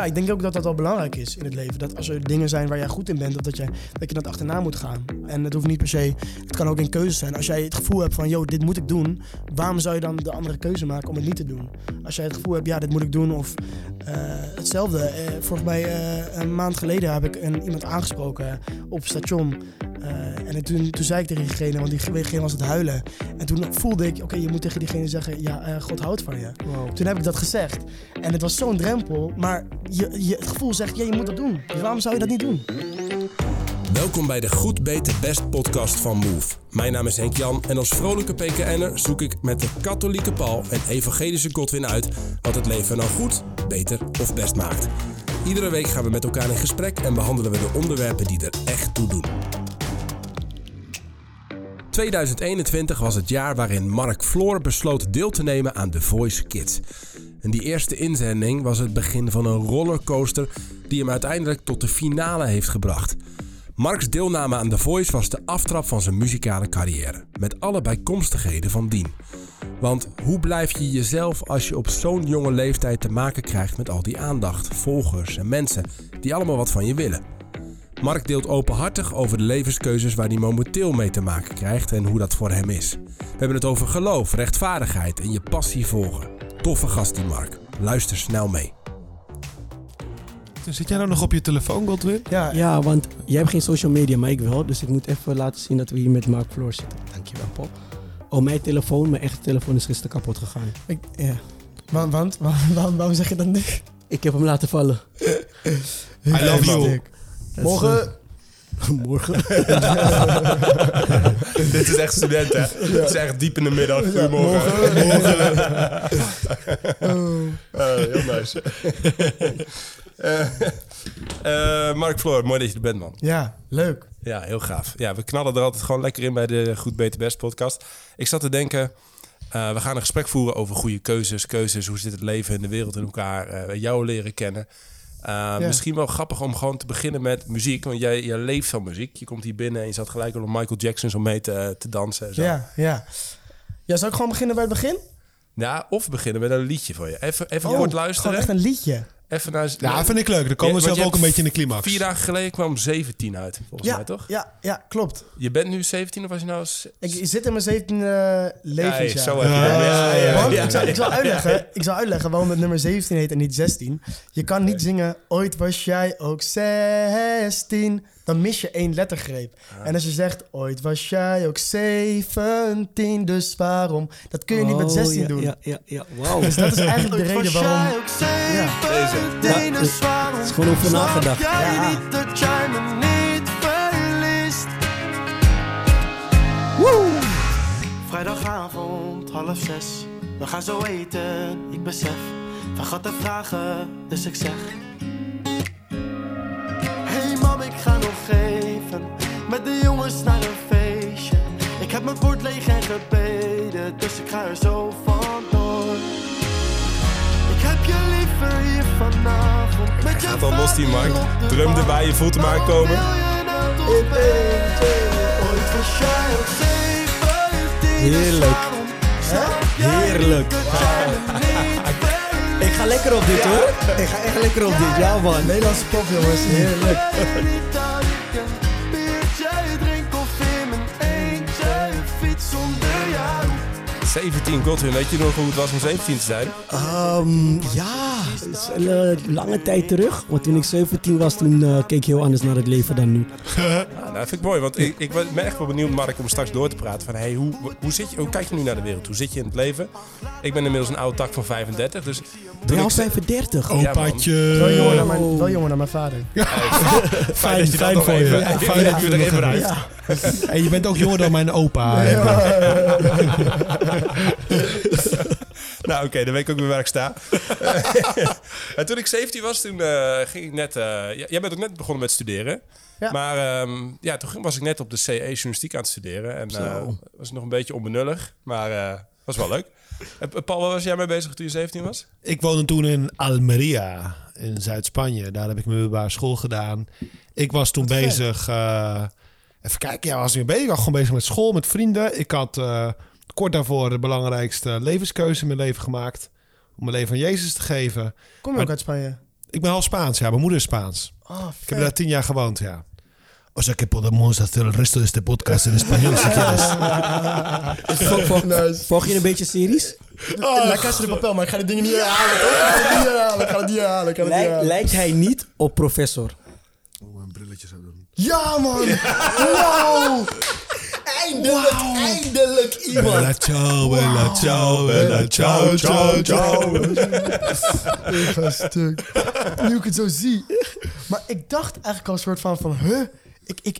Ja, ik denk ook dat dat wel belangrijk is in het leven. Dat als er dingen zijn waar jij goed in bent, of dat je dat achterna moet gaan. En het hoeft niet per se, het kan ook een keuze zijn. Als jij het gevoel hebt van, yo, dit moet ik doen, waarom zou je dan de andere keuze maken om het niet te doen? Als jij het gevoel hebt, ja, dit moet ik doen, of hetzelfde. Volgens mij een maand geleden heb ik iemand aangesproken op het station. En toen zei ik tegen diegene, want diegene was aan het huilen. En toen voelde ik, oké, je moet tegen diegene zeggen, ja, God houdt van je. Wow. Toen heb ik dat gezegd. En het was zo'n drempel, maar het gevoel zegt, ja, je moet dat doen. Dus waarom zou je dat niet doen? Welkom bij de Goed, Beter, Best podcast van MOVE. Mijn naam is Henk-Jan en als vrolijke PKN'er zoek ik met de katholieke Paul en evangelische Godwin uit wat het leven nou goed, beter of best maakt. Iedere week gaan we met elkaar in gesprek en behandelen we de onderwerpen die er echt toe doen. 2021 was het jaar waarin Mark Floor besloot deel te nemen aan The Voice Kids. En die eerste inzending was het begin van een rollercoaster die hem uiteindelijk tot de finale heeft gebracht. Marks deelname aan The Voice was de aftrap van zijn muzikale carrière, met alle bijkomstigheden van dien. Want hoe blijf je jezelf als je op zo'n jonge leeftijd te maken krijgt met al die aandacht, volgers en mensen die allemaal wat van je willen? Mark deelt openhartig over de levenskeuzes waar hij momenteel mee te maken krijgt en hoe dat voor hem is. We hebben het over geloof, rechtvaardigheid en je passie volgen. Toffe gast die Mark. Luister snel mee. Zit jij nou nog op je telefoon, Godwin? Ja, want jij hebt geen social media, maar ik wel. Dus ik moet even laten zien dat we hier met Mark Floor zitten. Dankjewel, Pop. Oh, mijn echte telefoon is gisteren kapot gegaan. Ja. Waarom zeg je dat nu? Ik heb hem laten vallen. I love you. Morgen. Dit is echt studenten. Het is echt diep in de middag. Ja, morgen. Heel nice. Mark Floor, mooi dat je er bent, man. Ja, leuk. Ja, heel gaaf. Ja, we knallen er altijd gewoon lekker in bij de Goed, Beter, Best podcast. Ik zat te denken, we gaan een gesprek voeren over goede keuzes. Hoe zit het leven en de wereld in elkaar? Jou leren kennen. Misschien wel grappig om gewoon te beginnen met muziek. Want jij leeft van muziek. Je komt hier binnen en je zat gelijk al op Michael Jackson om mee te dansen. En zo. Ja. Ja, zou ik gewoon beginnen bij het begin? Ja, of beginnen met een liedje voor je. Even kort luisteren. Gewoon echt een liedje. Even naar... Ja, vind ik leuk. Dan komen we zelf ook een beetje in de climax. 4 dagen geleden kwam 17 uit, volgens mij, toch? Ja, klopt. Je bent nu 17 of was je nou... Ik zit in mijn 17e levensjaar. Ik zal uitleggen waarom het nummer 17 heet en niet 16. Je kan niet zingen, ooit was jij ook 16... Dan mis je 1 lettergreep. Ah. En als je zegt, ooit was jij ook 17, dus waarom? Dat kun je niet met 16 doen. Ja. Wow. Dus dat is eigenlijk de reden waarom... Ooit was jij ook 17, dus waarom? Het is gewoon over nagedacht. Jij niet dat jij me niet verliest. Woe! Vrijdagavond, 5:30. We gaan zo eten, ik besef. Vergat te vragen, dus ik zeg... Ik ga nog geven, met de jongens naar een feestje. Ik heb mijn bord leeg en gebeden, dus ik ga er zo vandoor. Ik heb je liever hier vanavond. Hij gaat al los die Mark, drum erbij, je voelt hem aankomen. Heerlijk. Ik ga lekker op dit, hoor. Ik ga echt lekker op dit. Ja, man. Nederlandse pop, jongens. Heerlijk. Ja. 17, Godwin. Weet je nog hoe het was om 17 te zijn? Het is een lange tijd terug. Want toen ik 17 was, toen keek ik heel anders naar het leven dan nu. Dat vind ik mooi. Want ik ben echt wel benieuwd, Mark, om straks door te praten. Van, hey, hoe kijk je nu naar de wereld? Hoe zit je in het leven? Ik ben inmiddels een oude tak van 35. Dus ben je al 35? Opaatje. Wel jonger dan mijn vader. Fijn dat je dat nog even... Fijn dat je er even uit. En je bent ook jonger dan mijn opa. Nou, oké, dan weet ik ook weer waar ik sta. En toen ik 17 was, toen ging ik net... jij bent ook net begonnen met studeren. Ja. Maar toen was ik net op de CE journalistiek aan het studeren. En was nog een beetje onbenullig, maar was wel leuk. Paul, waar was jij mee bezig toen je 17 was? Ik woonde toen in Almeria, in Zuid-Spanje. Daar heb ik mijn middelbare school gedaan. Ik was toen bezig... even kijken, was ik bezig. Ik was gewoon bezig met school, met vrienden. Ik had... kort daarvoor de belangrijkste levenskeuze in mijn leven gemaakt. Om mijn leven aan Jezus te geven. Kom je ook uit Spanje? Ik ben half Spaans, ja. Mijn moeder is Spaans. Oh, ik heb daar 10 jaar gewoond, ja. O sea que podemos hacer el resto de este podcast in Español, si quieres. Volg je een beetje series? La casa de papel, maar ik ga de dingen niet herhalen. Lijkt hij niet op professor? Oh, mijn brilletjes aan doen. Ja, man! Wow! Eindelijk iemand. Bella ciao, bella ciao, bella ciao, ciao, ciao. Ik ga stuk. Nu ik het zo zie. Maar ik dacht eigenlijk al een soort van huh?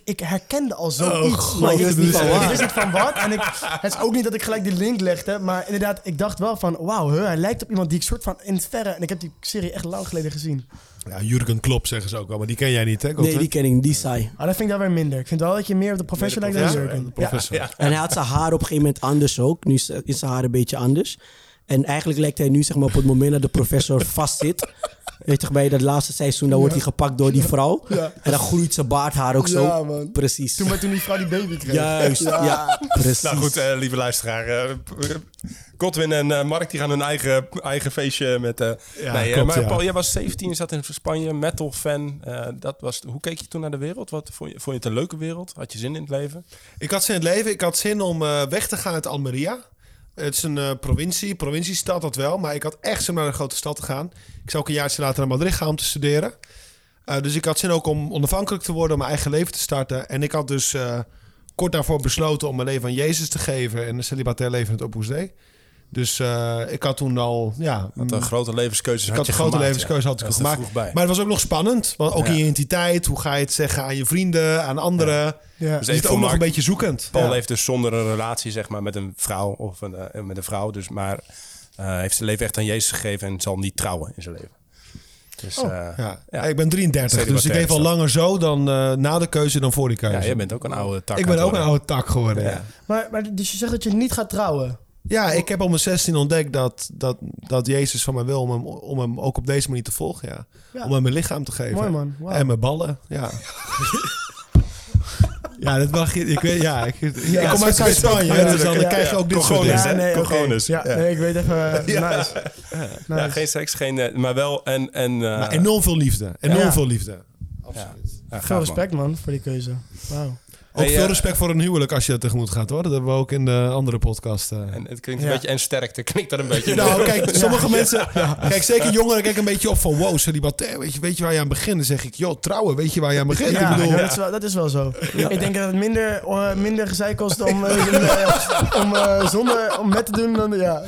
Ik herkende al zoiets. God, maar ik wist niet van wat. En het is ook niet dat ik gelijk die link legde. Maar inderdaad, ik dacht wel van, wauw, hij lijkt op iemand die ik soort van in het verre... En ik heb die serie echt lang geleden gezien. Ja, Jurgen Klopp zeggen ze ook wel, maar die ken jij niet, hè? Komt nee, die ken ik niet, die saai. Ah, dat vind ik daar weer minder. Ik vind wel dat je meer op de professor lijkt dan Jurgen. Ja. En hij had zijn haar op een gegeven moment anders ook. Nu is zijn haar een beetje anders. En eigenlijk lijkt hij nu, zeg maar, op het moment dat de professor vastzit... Weet je, bij dat laatste seizoen, dan wordt hij gepakt door die vrouw. Ja. En dan groeit zijn baardhaar ook zo. Ja, man. Precies. Toen die vrouw die baby kreeg. Juist, ja. Precies. Nou goed, lieve luisteraar. Godwin en Mark die gaan hun eigen feestje met... Paul, jij was 17, zat in Spanje, metal fan. Hoe keek je toen naar de wereld? Wat vond je het een leuke wereld? Had je zin in het leven? Ik had zin in het leven. Ik had zin om weg te gaan uit Almeria. Het is een provinciestad, dat wel. Maar ik had echt zin om naar een grote stad te gaan. Ik zou ook een jaartje later naar Madrid gaan om te studeren. Dus ik had zin ook om onafhankelijk te worden, om mijn eigen leven te starten. En ik had dus kort daarvoor besloten om mijn leven aan Jezus te geven en een celibatair leven in het Opus Dei. Dus ik had toen al... Grote levenskeuzes had ik gemaakt. Maar het was ook nog spannend. Want ook in je identiteit. Hoe ga je het zeggen aan je vrienden, aan anderen? Dus het is ook nog een beetje zoekend. Paul heeft dus zonder een relatie, zeg maar, met een vrouw. Of met een vrouw. Dus, maar heeft zijn leven echt aan Jezus gegeven. En zal niet trouwen in zijn leven. Dus, ik ben 33. Dus ik leef al langer zo dan na de keuze dan voor die keuze. Ja, jij bent ook een oude tak. Ik ben ook een oude tak geworden. Ja. Maar dus je zegt dat je niet gaat trouwen? Ja, ik heb op mijn 16 ontdekt dat Jezus van mij wil om hem ook op deze manier te volgen. Ja. Ja. Om hem mijn lichaam te geven. Mooi, man. Wow. En mijn ballen. Ja. Ja, dat mag je. Ik kom uit Spanje. Dus dan krijg je ook dit soort dingen. Cojones. Ik weet even. Nice. Ja, geen seks, maar wel en enorm veel liefde. Absoluut. Ja, veel respect, man, voor die keuze. Wauw. Ook veel respect voor een huwelijk als je dat tegemoet gaat, hoor. Dat hebben we ook in de andere podcast. En het klinkt een beetje en sterkte. Klinkt dat een beetje. Nou, kijk, sommige mensen... Ja. Kijk, zeker jongeren kijken een beetje op van... Wow, celibatair, weet je waar je aan begint? Dan zeg ik, joh, trouwen, weet je waar je aan begint? Ja, ik bedoel, dat is wel zo. Ja. Ik denk dat het minder gezeik kost om met te doen dan... Ja.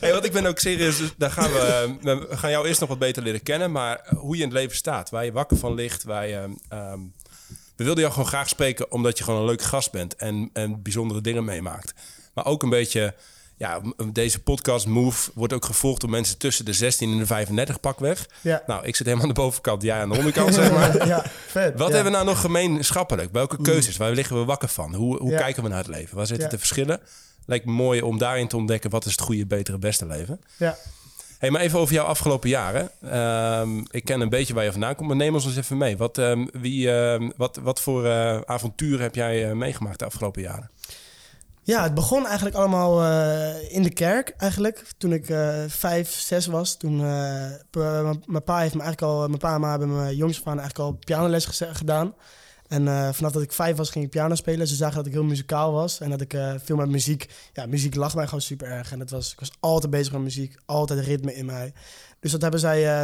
Hey, want ik ben ook serieus... Dus daar gaan we gaan jou eerst nog wat beter leren kennen. Maar hoe je in het leven staat, waar je wakker van ligt, waar je... We wilden jou gewoon graag spreken omdat je gewoon een leuke gast bent en bijzondere dingen meemaakt. Maar ook een beetje, deze podcast MOVE wordt ook gevolgd door mensen tussen de 16 en de 35 pakweg. Ja. Nou, ik zit helemaal aan de bovenkant, jij aan de onderkant, zeg maar. Ja, vet. Wat hebben we nou nog gemeenschappelijk? Welke keuzes? Waar liggen we wakker van? Hoe kijken we naar het leven? Waar zitten de verschillen? Lijkt me mooi om daarin te ontdekken wat is het goede, betere, beste leven. Ja. Hey, maar even over jouw afgelopen jaren. Ik ken een beetje waar je vandaan komt, maar neem ons eens even mee. Wat voor avonturen heb jij meegemaakt de afgelopen jaren? Ja, het begon eigenlijk allemaal in de kerk eigenlijk. Toen ik 5, 6 was, toen mijn pa en ma hebben mijn jongste vader eigenlijk al pianoles gedaan. En vanaf dat ik 5 was, ging ik piano spelen. Ze zagen dat ik heel muzikaal was en dat ik veel met muziek... Ja, muziek lag mij gewoon super erg. En ik was altijd bezig met muziek, altijd ritme in mij. Dus dat hebben zij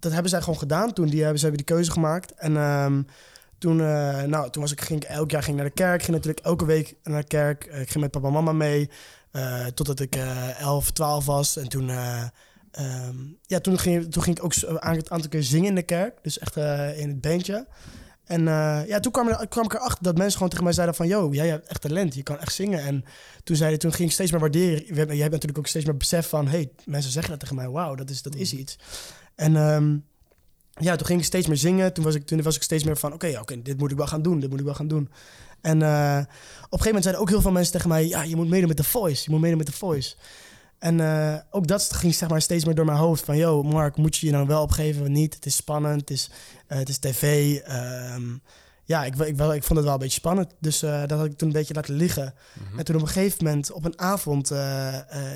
dat hebben zij gewoon gedaan toen. Ze hebben die keuze gemaakt. En toen ging ik elk jaar naar de kerk. Ging natuurlijk elke week naar de kerk. Ik ging met papa en mama mee. Totdat ik 11, 12 was. En toen... toen ging ik ook een aantal keer zingen in de kerk. Dus echt in het bandje. En toen kwam ik erachter dat mensen gewoon tegen mij zeiden van... Yo, jij hebt echt talent, je kan echt zingen. En toen ging ik steeds meer waarderen. Jij hebt natuurlijk ook steeds meer besef van... Hey, mensen zeggen dat tegen mij, wauw, dat is iets. En toen ging ik steeds meer zingen. Toen was ik steeds meer van... Oké, dit moet ik wel gaan doen. En op een gegeven moment zeiden ook heel veel mensen tegen mij... Ja, je moet meedoen met The Voice, En ook dat ging, zeg maar, steeds meer door mijn hoofd. Van, yo, Mark, moet je je nou wel opgeven of niet? Het is spannend, het is tv. Ik vond het wel een beetje spannend. Dus dat had ik toen een beetje laten liggen. Mm-hmm. En toen op een gegeven moment, op een avond...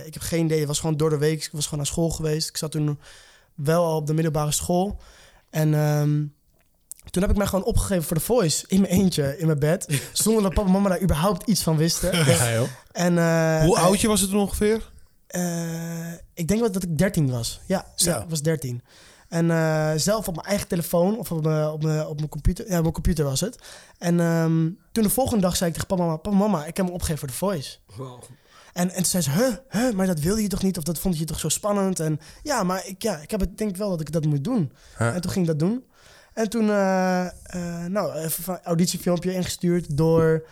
ik heb geen idee, het was gewoon door de week. Ik was gewoon naar school geweest. Ik zat toen wel al op de middelbare school. En toen heb ik mij gewoon opgegeven voor The Voice. In mijn eentje, in mijn bed. Zonder dat papa en mama daar überhaupt iets van wisten. Ja, joh. En, hoe oudje was het toen ongeveer? Ik denk wel dat ik 13 was. Ja, ik was 13. En zelf op mijn eigen telefoon of op mijn computer. Ja, op mijn computer was het. En toen de volgende dag zei ik tegen papa mama, ik heb me opgegeven voor The Voice. Wow. En toen zei ze, huh, maar dat wilde je toch niet? Of dat vond je toch zo spannend? En ja, maar ik heb het, denk wel dat ik dat moet doen. Huh? En toen ging ik dat doen. En toen, even een auditiefilmpje ingestuurd door...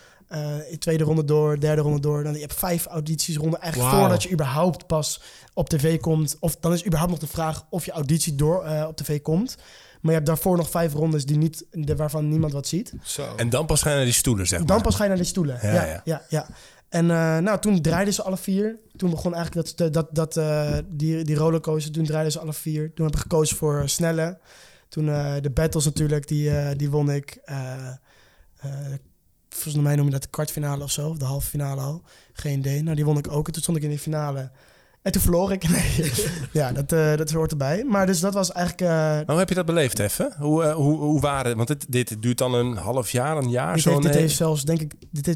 tweede ronde door, derde ronde door. Dan, je hebt 5 auditiesronden eigenlijk voordat je überhaupt pas op tv komt. Of dan is überhaupt nog de vraag of je auditie door op tv komt. Maar je hebt daarvoor nog 5 rondes die niet, waarvan niemand wat ziet. Zo. En dan pas ga je naar die stoelen, zeg maar. Dan pas ga je naar die stoelen, ja. En toen draaiden ze alle 4. Toen begon eigenlijk die rollercoaster. Toen draaiden ze alle 4. Toen heb ik gekozen voor Snelle. Toen de battles natuurlijk, die won ik. Volgens mij noem je dat de kwartfinale of zo. Of de halve finale al. Geen idee. Nou, die won ik ook. En toen stond ik in de finale. En toen verloor ik. Nee. Ja, dat hoort erbij. Maar dus dat was eigenlijk... Hoe heb je dat beleefd even? Hoe waren... Want dit duurt dan een half jaar, een jaar? Dit heeft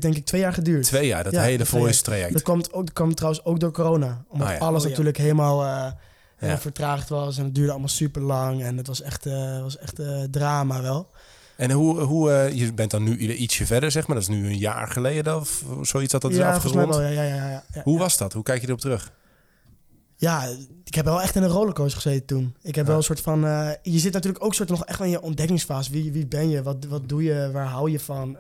denk ik 2 jaar geduurd. 2 jaar, dat hele Voice traject. Dat kwam trouwens ook door corona. Omdat alles natuurlijk helemaal vertraagd was. En het duurde allemaal super lang. En het was echt drama wel. En hoe je bent dan nu ietsje verder, zeg maar. Dat is nu een jaar geleden of zoiets dat is afgerond. Hoe was dat? Hoe kijk je erop terug? Ja, ik heb wel echt in een rollercoaster gezeten toen. Ik heb wel een soort van... je zit natuurlijk ook soort nog echt in je ontdekkingsfase. Wie ben je? Wat doe je? Waar hou je van?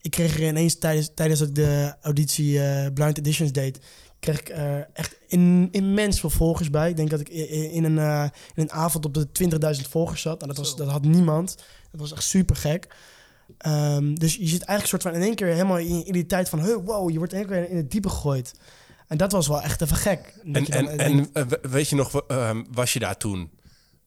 Ik kreeg er ineens tijdens dat ik de auditie Blind Editions deed... kreeg ik er echt immens veel volgers bij. Ik denk dat ik in een avond op de 20.000 volgers zat. En dat had niemand. Dat was echt super gek. Dus je zit eigenlijk soort van in één keer helemaal in die tijd van... wow, je wordt in één keer in het diepe gegooid. En dat was wel echt even gek. Weet je nog, was je daar toen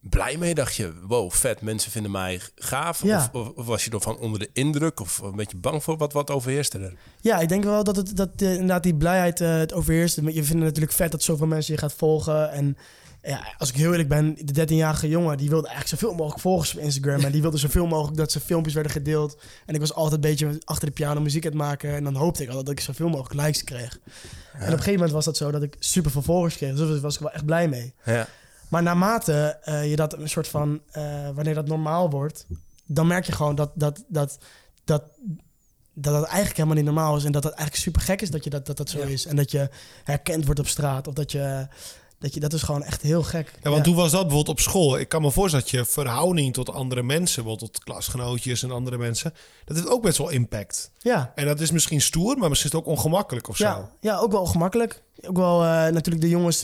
blij mee? Dacht je, wow, vet, mensen vinden mij gaaf? Ja. Of was je ervan onder de indruk? Of een beetje bang voor wat overheerste er? Ja, ik denk wel dat inderdaad die blijheid het overheerste. Je vindt het natuurlijk vet dat zoveel mensen je gaat volgen. En ja, als ik heel eerlijk ben, de 13-jarige jongen... die wilde eigenlijk zoveel mogelijk volgers op Instagram. En die wilde zoveel mogelijk dat zijn filmpjes werden gedeeld. En ik was altijd een beetje achter de piano muziek aan het maken. En dan hoopte ik altijd dat ik zoveel mogelijk likes kreeg. Ja. En op een gegeven moment was dat zo dat ik super veel volgers kreeg. Dus daar was ik wel echt blij mee. Ja. Maar naarmate je dat een soort van... wanneer dat normaal wordt... dan merk je gewoon dat eigenlijk helemaal niet normaal is... en dat het eigenlijk super gek is dat zo is. En dat je herkend wordt op straat. Of dat is gewoon echt heel gek. Ja, want hoe was dat bijvoorbeeld op school? Ik kan me voorstellen dat je verhouding tot andere mensen... bijvoorbeeld tot klasgenootjes en andere mensen... dat heeft ook best wel impact. Ja. En dat is misschien stoer, maar misschien is het ook ongemakkelijk of zo. Ja, ook wel ongemakkelijk. Ook wel natuurlijk de jongens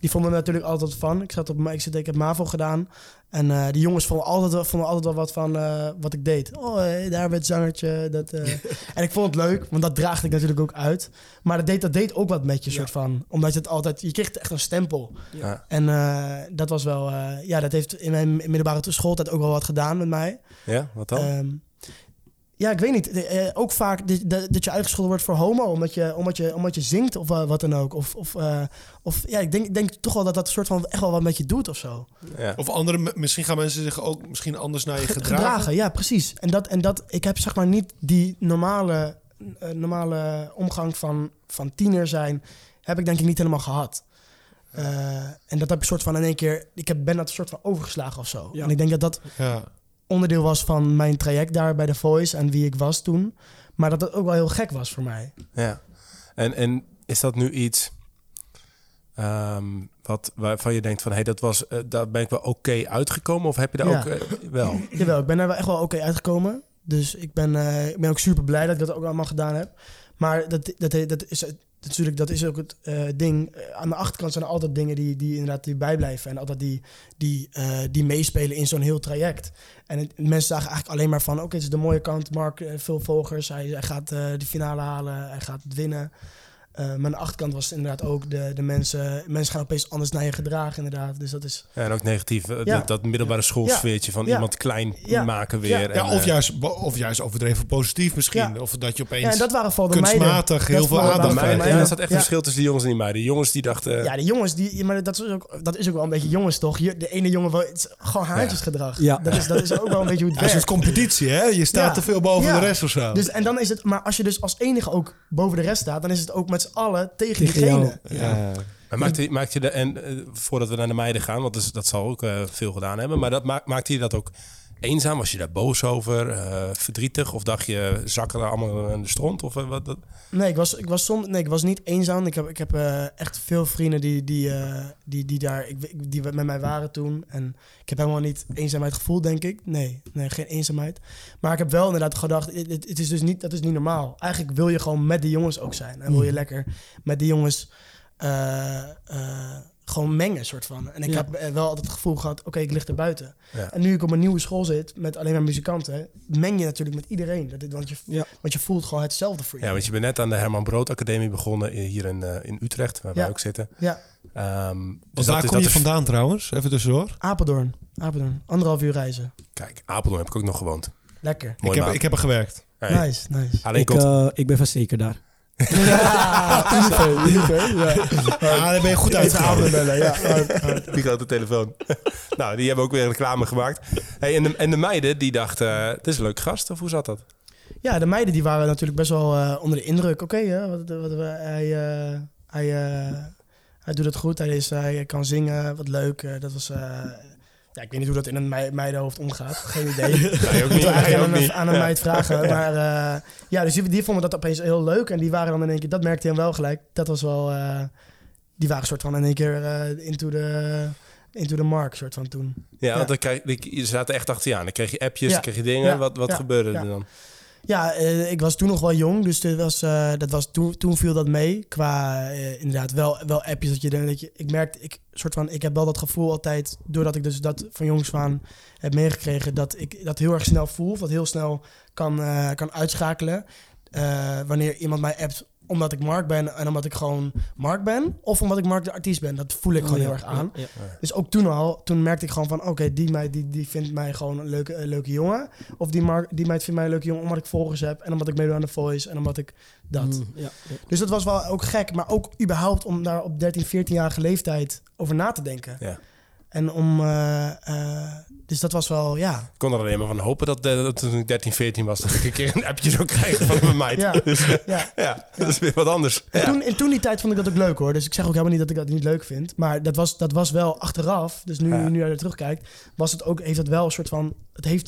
die vonden er natuurlijk altijd van. Ik heb MAVO gedaan. En die jongens vonden altijd wel wat van wat ik deed. Oh, hey, daar werd zangertje. En ik vond het leuk, want dat draagde ik natuurlijk ook uit. Maar dat deed ook wat met je, soort van. Omdat je het altijd... Je kreeg echt een stempel. Ja. En dat was wel... dat heeft in mijn middelbare schooltijd ook wel wat gedaan met mij. Ja, wat dan? Ik weet niet. Ook vaak dat je uitgescholden wordt voor homo... omdat je zingt of wat dan ook. Ik denk toch wel dat soort van echt wel wat met je doet of zo. Ja. Of andere, misschien gaan mensen zich ook misschien anders naar je gedragen. Ja, precies. En dat, ik heb zeg maar niet die normale omgang van tiener zijn... heb ik denk ik niet helemaal gehad. En dat heb ik soort van in één keer... ben dat soort van overgeslagen of zo. Ja. En ik denk dat... Ja. onderdeel was van mijn traject daar bij The Voice... en wie ik was toen. Maar dat het ook wel heel gek was voor mij. Ja. En is dat nu iets... waarvan je denkt van... hey, dat was, daar ben ik wel oké uitgekomen? Of heb je daar ook wel? Jawel, ik ben daar wel echt wel oké uitgekomen. Dus ik ben ook super blij dat ik dat ook allemaal gedaan heb. Maar dat is ook het ding. Aan de achterkant zijn er altijd dingen die inderdaad die bijblijven. En altijd die meespelen in zo'n heel traject. En mensen zagen eigenlijk alleen maar van... oké, het is de mooie kant, Mark, veel volgers. Hij gaat de finale halen, hij gaat winnen. Maar aan de achterkant was het inderdaad ook de mensen... Mensen gaan opeens anders naar je gedragen, inderdaad. Dus dat is... Ja, en ook negatief. Ja. Dat middelbare schoolsfeertje van iemand klein maken weer. Ja. En, ja, of juist overdreven positief misschien. Ja. Of dat je opeens kunstmatig heel veel aandacht krijgt. En er zat echt een verschil tussen die jongens en die meiden. De jongens die dachten... Ja, de jongens die... Maar dat is ook wel een beetje jongens, toch? De ene jongen, het is gewoon haantjesgedrag. Ja. Dat is ook wel een beetje hoe het werkt. Dat is een competitie, hè? Je staat te veel boven de rest of zo. Dus, en dan is het... Maar als je dus als enige ook boven de rest staat... dan is het ook met alle tegen diegene. Ja. Maar maakt je de, en voordat we naar de meiden gaan, want dat zal ook veel gedaan hebben, maar maakte je dat ook eenzaam? Was je daar boos over, verdrietig, of dacht je zakken er allemaal in de stront? Of wat? Dat? Nee, ik was niet eenzaam. Ik heb echt veel vrienden die daar die met mij waren toen, en ik heb helemaal niet eenzaamheid gevoeld, denk ik. Nee, geen eenzaamheid. Maar ik heb wel inderdaad gedacht, het is dus niet, dat is niet normaal. Eigenlijk wil je gewoon met de jongens ook zijn en wil je lekker met die jongens. Gewoon mengen, soort van. En ik heb wel altijd het gevoel gehad, oké, ik lig er buiten. Ja. En nu ik op een nieuwe school zit, met alleen maar muzikanten... meng je natuurlijk met iedereen. Want je voelt gewoon hetzelfde voor je. Ja, want je bent net aan de Herman Brood Academie begonnen... hier in Utrecht, waar wij ook zitten. Ja. Dus waar kom je vandaan trouwens? Even tussendoor. Apeldoorn. 1,5 uur reizen. Kijk, Apeldoorn heb ik ook nog gewoond. Lekker. Ik heb er gewerkt. Hey. Nice. Alleen ik ben van zeker daar. Ja, daar ben je goed uitgehaald. Die gaat de telefoon. Nou, die hebben ook weer reclame gemaakt. Hey, en de meiden die dachten, het is een leuk gast, of hoe zat dat? Ja, de meiden die waren natuurlijk best wel onder de indruk. Hij doet het goed, hij kan zingen, wat leuk. Dat was... Ja, ik weet niet hoe dat in een meidenhoofd omgaat. Geen idee. Aan een meid vragen. Maar dus die vonden dat opeens heel leuk. En die waren dan in één keer... Dat merkte hij hem wel gelijk. Dat was wel... die waren soort van in één keer into the mark, soort van toen. Ja, want je zaten echt achter je aan. Dan kreeg je appjes, dan kreeg je dingen. Ja. Wat gebeurde er dan? Ja, ik was toen nog wel jong. Dus toen viel dat mee. Qua inderdaad wel appjes. Ik heb wel dat gevoel altijd, doordat ik dus dat van jongs van heb meegekregen, dat ik dat heel erg snel voel, dat heel snel kan uitschakelen. Wanneer iemand mij appt omdat ik Mark ben en omdat ik gewoon Mark ben, of omdat ik Mark de artiest ben. Dat voel ik gewoon heel erg aan. Ja. Dus ook toen merkte ik gewoon van, oké, die meid die vindt mij gewoon een leuke jongen. Of die meid vindt mij een leuke jongen omdat ik volgers heb en omdat ik meedoe aan The Voice en omdat ik dat. Ja. Dus dat was wel ook gek, maar ook überhaupt om daar op 13, 14-jarige leeftijd over na te denken. Ja. En om... dus dat was wel, ja. Ik kon er alleen maar van hopen dat toen ik 13, 14 was... dat ik een keer een appje zou krijgen van mijn meid. Ja. Dus, dat is weer wat anders. En toen die tijd vond ik dat ook leuk, hoor. Dus ik zeg ook helemaal niet dat ik dat niet leuk vind. Maar dat was wel achteraf. Dus nu je er terugkijkt, was het ook, heeft dat wel een soort van...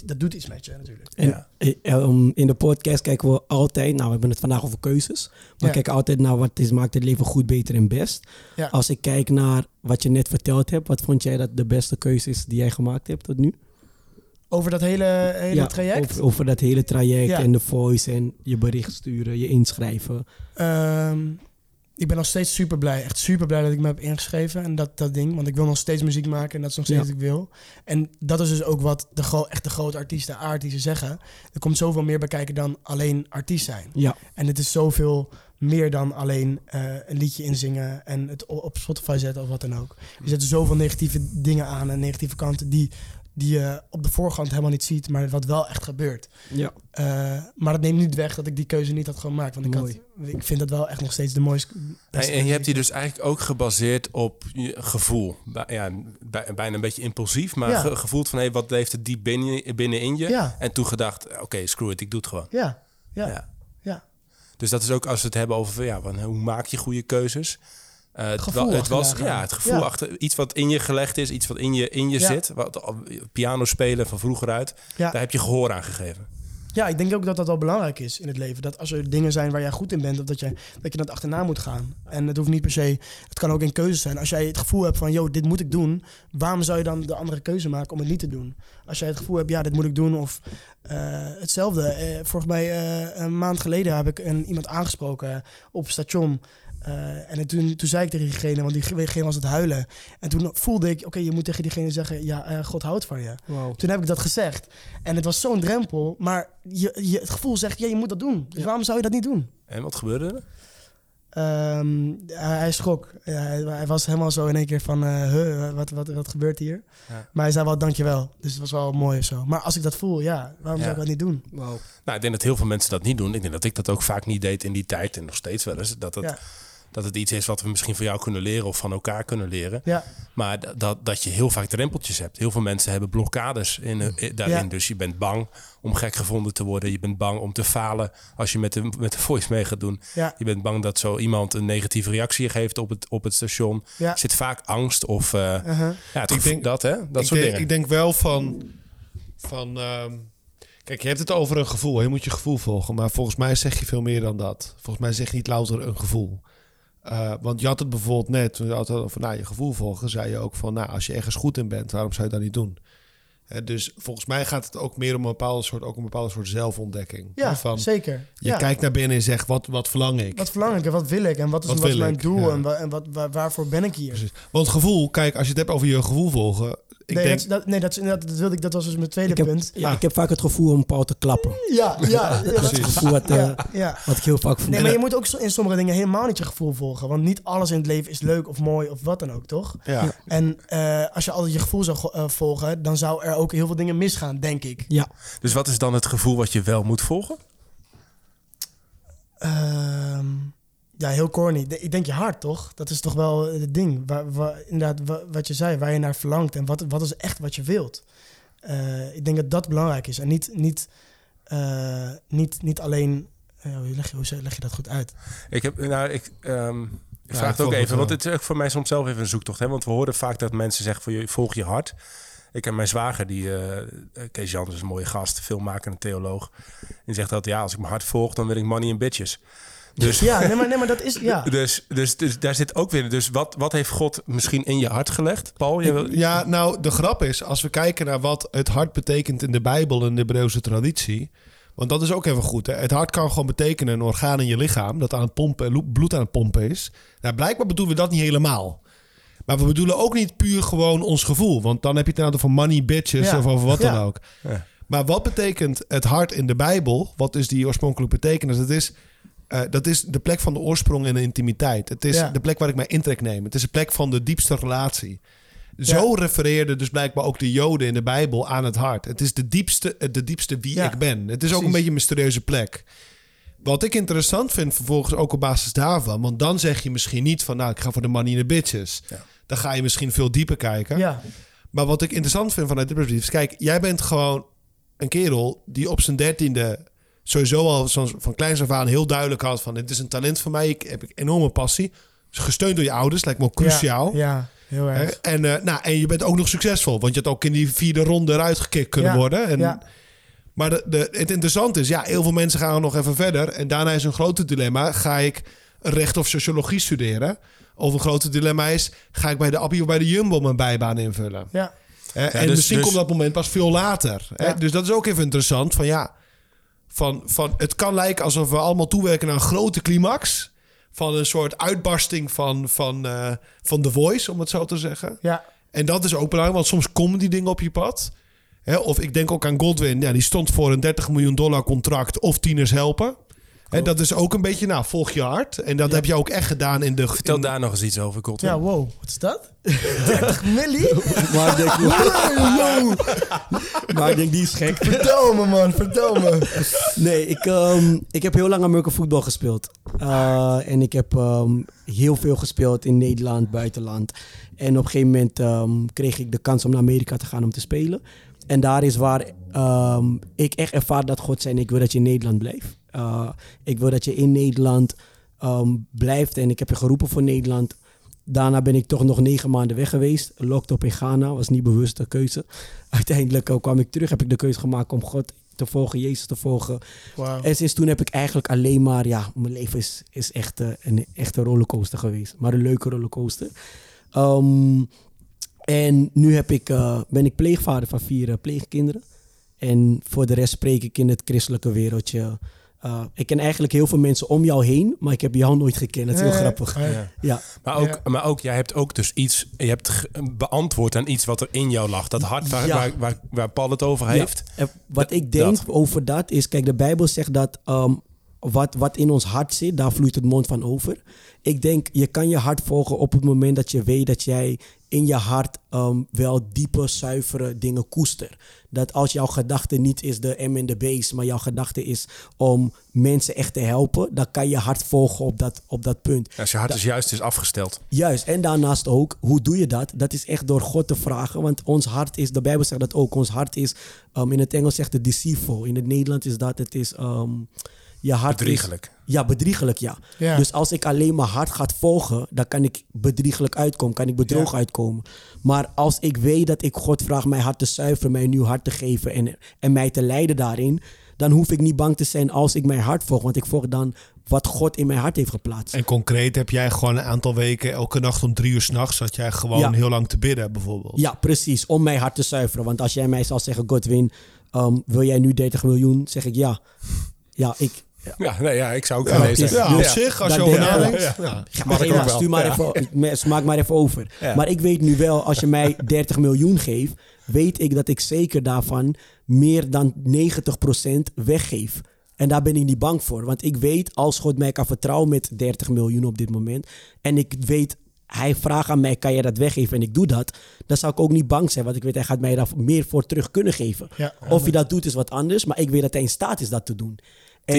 Dat doet iets met je, natuurlijk. En in de podcast kijken we altijd... Nou, we hebben het vandaag over keuzes. Maar kijken altijd naar wat maakt het leven goed, beter en best. Ja. Als ik kijk naar wat je net verteld hebt... Wat vond jij dat de beste keuze is die jij gemaakt hebt tot nu? Over dat hele traject? Over dat hele traject en de voice en je bericht sturen, je inschrijven. Ik ben nog steeds super blij. Echt super blij dat ik me heb ingeschreven en dat ding. Want ik wil nog steeds muziek maken en dat is nog steeds wat ik wil. En dat is dus ook wat de grote artiesten, A-artiesten zeggen. Er komt zoveel meer bij kijken dan alleen artiest zijn. Ja. En het is zoveel meer dan alleen een liedje inzingen en het op Spotify zetten of wat dan ook. Er zitten zoveel negatieve dingen aan en negatieve kanten die je op de voorkant helemaal niet ziet, maar wat wel echt gebeurt. Ja. Maar dat neemt niet weg dat ik die keuze niet had gemaakt. Want ik vind dat wel echt nog steeds de mooiste. En je hebt die dus eigenlijk ook gebaseerd op je gevoel. Bijna een beetje impulsief, maar gevoeld van... wat heeft het diep binnenin je? Ja. En toen gedacht, oké, screw it, ik doe het gewoon. Ja. Dus dat is ook als we het hebben over hoe maak je goede keuzes... Het gevoel achter iets wat in je gelegd is, iets wat in je zit. Piano spelen van vroeger uit, daar heb je gehoor aan gegeven. Ja, ik denk ook dat dat wel belangrijk is in het leven. Dat als er dingen zijn waar jij goed in bent, of dat je dat achterna moet gaan. En het hoeft niet per se, het kan ook een keuze zijn. Als jij het gevoel hebt van, dit moet ik doen. Waarom zou je dan de andere keuze maken om het niet te doen? Als jij het gevoel hebt, dit moet ik doen. Of hetzelfde. Volgens mij een maand geleden heb ik iemand aangesproken op station. En toen zei ik tegen diegene, want diegene was het huilen. En toen voelde ik, oké, je moet tegen diegene zeggen... God houdt van je. Wow. Toen heb ik dat gezegd. En het was zo'n drempel, maar het gevoel zegt... je moet dat doen. Dus waarom zou je dat niet doen? En wat gebeurde er? Hij schrok. Hij was helemaal zo in één keer van... Wat gebeurt hier? Ja. Maar hij zei wel dankjewel. Dus het was wel mooi of zo. Maar als ik dat voel, waarom zou ik dat niet doen? Wow. Nou, ik denk dat heel veel mensen dat niet doen. Ik denk dat ik dat ook vaak niet deed in die tijd. En nog steeds wel eens. Dat het iets is wat we misschien van jou kunnen leren... of van elkaar kunnen leren. Ja. Maar dat je heel vaak drempeltjes hebt. Heel veel mensen hebben blokkades daarin. Ja. Dus je bent bang om gek gevonden te worden. Je bent bang om te falen als je met de voice mee gaat doen. Ja. Je bent bang dat zo iemand een negatieve reactie geeft op het station. Ja. Er zit vaak angst of... Ik denk dat soort dingen. Ik denk wel van kijk, je hebt het over een gevoel. Je moet je gevoel volgen. Maar volgens mij zeg je veel meer dan dat. Volgens mij zeg je niet louter een gevoel. Want je had het bijvoorbeeld net, toen je had het over je gevoel volgen, zei je ook van, als je ergens goed in bent, waarom zou je dat niet doen? Dus volgens mij gaat het ook meer om een bepaalde soort zelfontdekking. Ja, van, zeker. Je kijkt naar binnen en zegt, wat verlang ik? Wat verlang ik en wat wil ik? En wat is mijn doel? Ja. En waarvoor ben ik hier? Precies. Want gevoel, kijk, als je het hebt over je gevoel volgen... Dat was dus mijn tweede punt. Ja. Ik heb vaak het gevoel om Paul te klappen. Ja. Dat is het gevoel wat ik heel vaak voel. Nee, maar je moet ook in sommige dingen helemaal niet je gevoel volgen. Want niet alles in het leven is leuk of mooi of wat dan ook, toch? Ja. En als je altijd je gevoel zou volgen... dan zou er ook heel veel dingen misgaan, denk ik. Ja. Dus wat is dan het gevoel wat je wel moet volgen? Heel corny. Ik denk je hart, toch? Dat is toch wel het ding. Wat je zei, waar je naar verlangt. En wat is echt wat je wilt. Ik denk dat dat belangrijk is. En niet alleen... Hoe leg je dat goed uit? Ik vraag het ook even. Want het is ook voor mij soms zelf even een zoektocht. Hè? Want we horen vaak dat mensen zeggen van... volg je hart. Ik en mijn zwager, Kees Jans is een mooie gast. Filmmaker en theoloog. Die zegt dat als ik mijn hart volg... dan wil ik money and bitches. Dus, maar dat is... Ja. Dus daar zit ook weer... Dus wat heeft God misschien in je hart gelegd? Paul, jij wil... Ja, nou, de grap is... als we kijken naar wat het hart betekent in de Bijbel... en de Hebreeuwse traditie... want dat is ook even goed. Hè? Het hart kan gewoon betekenen een orgaan in je lichaam... dat aan het pompen, bloed aan het pompen is. Nou, blijkbaar bedoelen we dat niet helemaal... Maar we bedoelen ook niet puur gewoon ons gevoel. Want dan heb je het inderdaad over money, bitches of over wat dan ook. Ja. Maar wat betekent het hart in de Bijbel? Wat is die oorspronkelijk betekenis? Dat is de plek van de oorsprong en de intimiteit. Het is de plek waar ik mijn intrek neem. Het is de plek van de diepste relatie. Zo refereerde dus blijkbaar ook de Joden in de Bijbel aan het hart. Het is de diepste wie ik ben. Het is precies. Ook een beetje een mysterieuze plek. Wat ik interessant vind vervolgens ook op basis daarvan... want dan zeg je misschien niet van... ik ga voor de money in de bitches... Ja. Dan ga je misschien veel dieper kijken. Ja. Maar wat ik interessant vind vanuit dit perspectief... is kijk, jij bent gewoon een kerel die op zijn 13e... sowieso al van kleins af aan heel duidelijk had... van dit is een talent voor mij, ik heb enorme passie. Dus gesteund door je ouders, lijkt me ook cruciaal. Ja, heel erg. En je bent ook nog succesvol... want je had ook in die 4e ronde eruit gekikt kunnen worden. En, maar het interessante is, heel veel mensen gaan nog even verder... en daarna is een grote dilemma, ga ik recht of sociologie studeren... Of een grote dilemma is... ga ik bij de Appie of bij de Jumbo mijn bijbaan invullen? Ja. Misschien komt dat moment pas veel later. Ja. Dus dat is ook even interessant. Het kan lijken alsof we allemaal toewerken naar een grote climax... van een soort uitbarsting van The Voice, om het zo te zeggen. Ja. En dat is ook belangrijk, want soms komen die dingen op je pad. Of ik denk ook aan Godwin. Ja, die stond voor een $30 miljoen contract of tieners helpen. Cool. Dat is ook een beetje, volg je hart. En dat heb je ook echt gedaan in de... Vertel daar nog eens iets over, Godwin. Ja, wow, wat is dat? 30 milli? Maar ik denk, die is gek. Vertel me. Nee, ik heb heel lang Amerikaanse voetbal gespeeld. En ik heb heel veel gespeeld in Nederland, buitenland. En op een gegeven moment kreeg ik de kans om naar Amerika te gaan om te spelen. En daar is waar ik echt ervaar dat God zei... ik wil dat je in Nederland blijft. Ik wil dat je in Nederland blijft. En ik heb je geroepen voor Nederland. Daarna ben ik toch nog 9 maanden weg geweest. Locked up in Ghana. Was niet bewust de keuze. Uiteindelijk kwam ik terug. Heb ik de keuze gemaakt om God te volgen. Jezus te volgen. Wow. En sinds toen heb ik eigenlijk alleen maar... mijn leven is echt een echte rollercoaster geweest. Maar een leuke rollercoaster. En nu ben ik pleegvader van 4 pleegkinderen. En voor de rest spreek ik in het christelijke wereldje. Ik ken eigenlijk heel veel mensen om jou heen, maar ik heb jou nooit gekend. Dat is heel grappig. Ja. Maar ook, jij hebt ook dus iets... Je hebt beantwoord aan iets wat er in jou lag. Dat hart waar Paul het over heeft. En wat ik denk over dat is... Kijk, de Bijbel zegt dat Wat in ons hart zit, daar vloeit het mond van over. Ik denk, je kan je hart volgen op het moment dat je weet dat jij in je hart wel diepe, zuivere dingen koester. Dat als jouw gedachte niet is de M en de B's, maar jouw gedachte is om mensen echt te helpen, dan kan je hart volgen op dat punt. Ja, als je hart is afgesteld. Juist, en daarnaast ook, hoe doe je dat? Dat is echt door God te vragen, want ons hart is, de Bijbel zegt dat ook, ons hart is, in het Engels zegt het deceitful, in het Nederlands is dat, het is... Je hart bedriegelijk. Bedriegelijk. Dus als ik alleen mijn hart ga volgen, dan kan ik bedriegelijk uitkomen, kan ik bedroog uitkomen. Maar als ik weet dat ik God vraag mijn hart te zuiveren, mij een nieuw hart te geven en mij te leiden daarin, dan hoef ik niet bang te zijn als ik mijn hart volg, want ik volg dan wat God in mijn hart heeft geplaatst. En concreet heb jij gewoon een aantal weken, elke nacht om 3 uur 's nachts, zat jij gewoon heel lang te bidden bijvoorbeeld. Ja, precies, om mijn hart te zuiveren. Want als jij mij zal zeggen, Godwin, wil jij nu 30 miljoen? Zeg ik ja. Ja, ik... ik zou ook gaan lezen. Ja, op zich, als je over nadenkt. Maak maar even over. Ja. Maar ik weet nu wel, als je mij 30 miljoen geeft, weet ik dat ik zeker daarvan meer dan 90% weggeef. En daar ben ik niet bang voor. Want ik weet, als God mij kan vertrouwen met 30 miljoen op dit moment, en ik weet, hij vraagt aan mij, kan je dat weggeven? En ik doe dat. Dan zou ik ook niet bang zijn. Want ik weet, hij gaat mij daar meer voor terug kunnen geven. Ja. Of hij dat doet, is wat anders. Maar ik weet dat hij in staat is dat te doen. 10%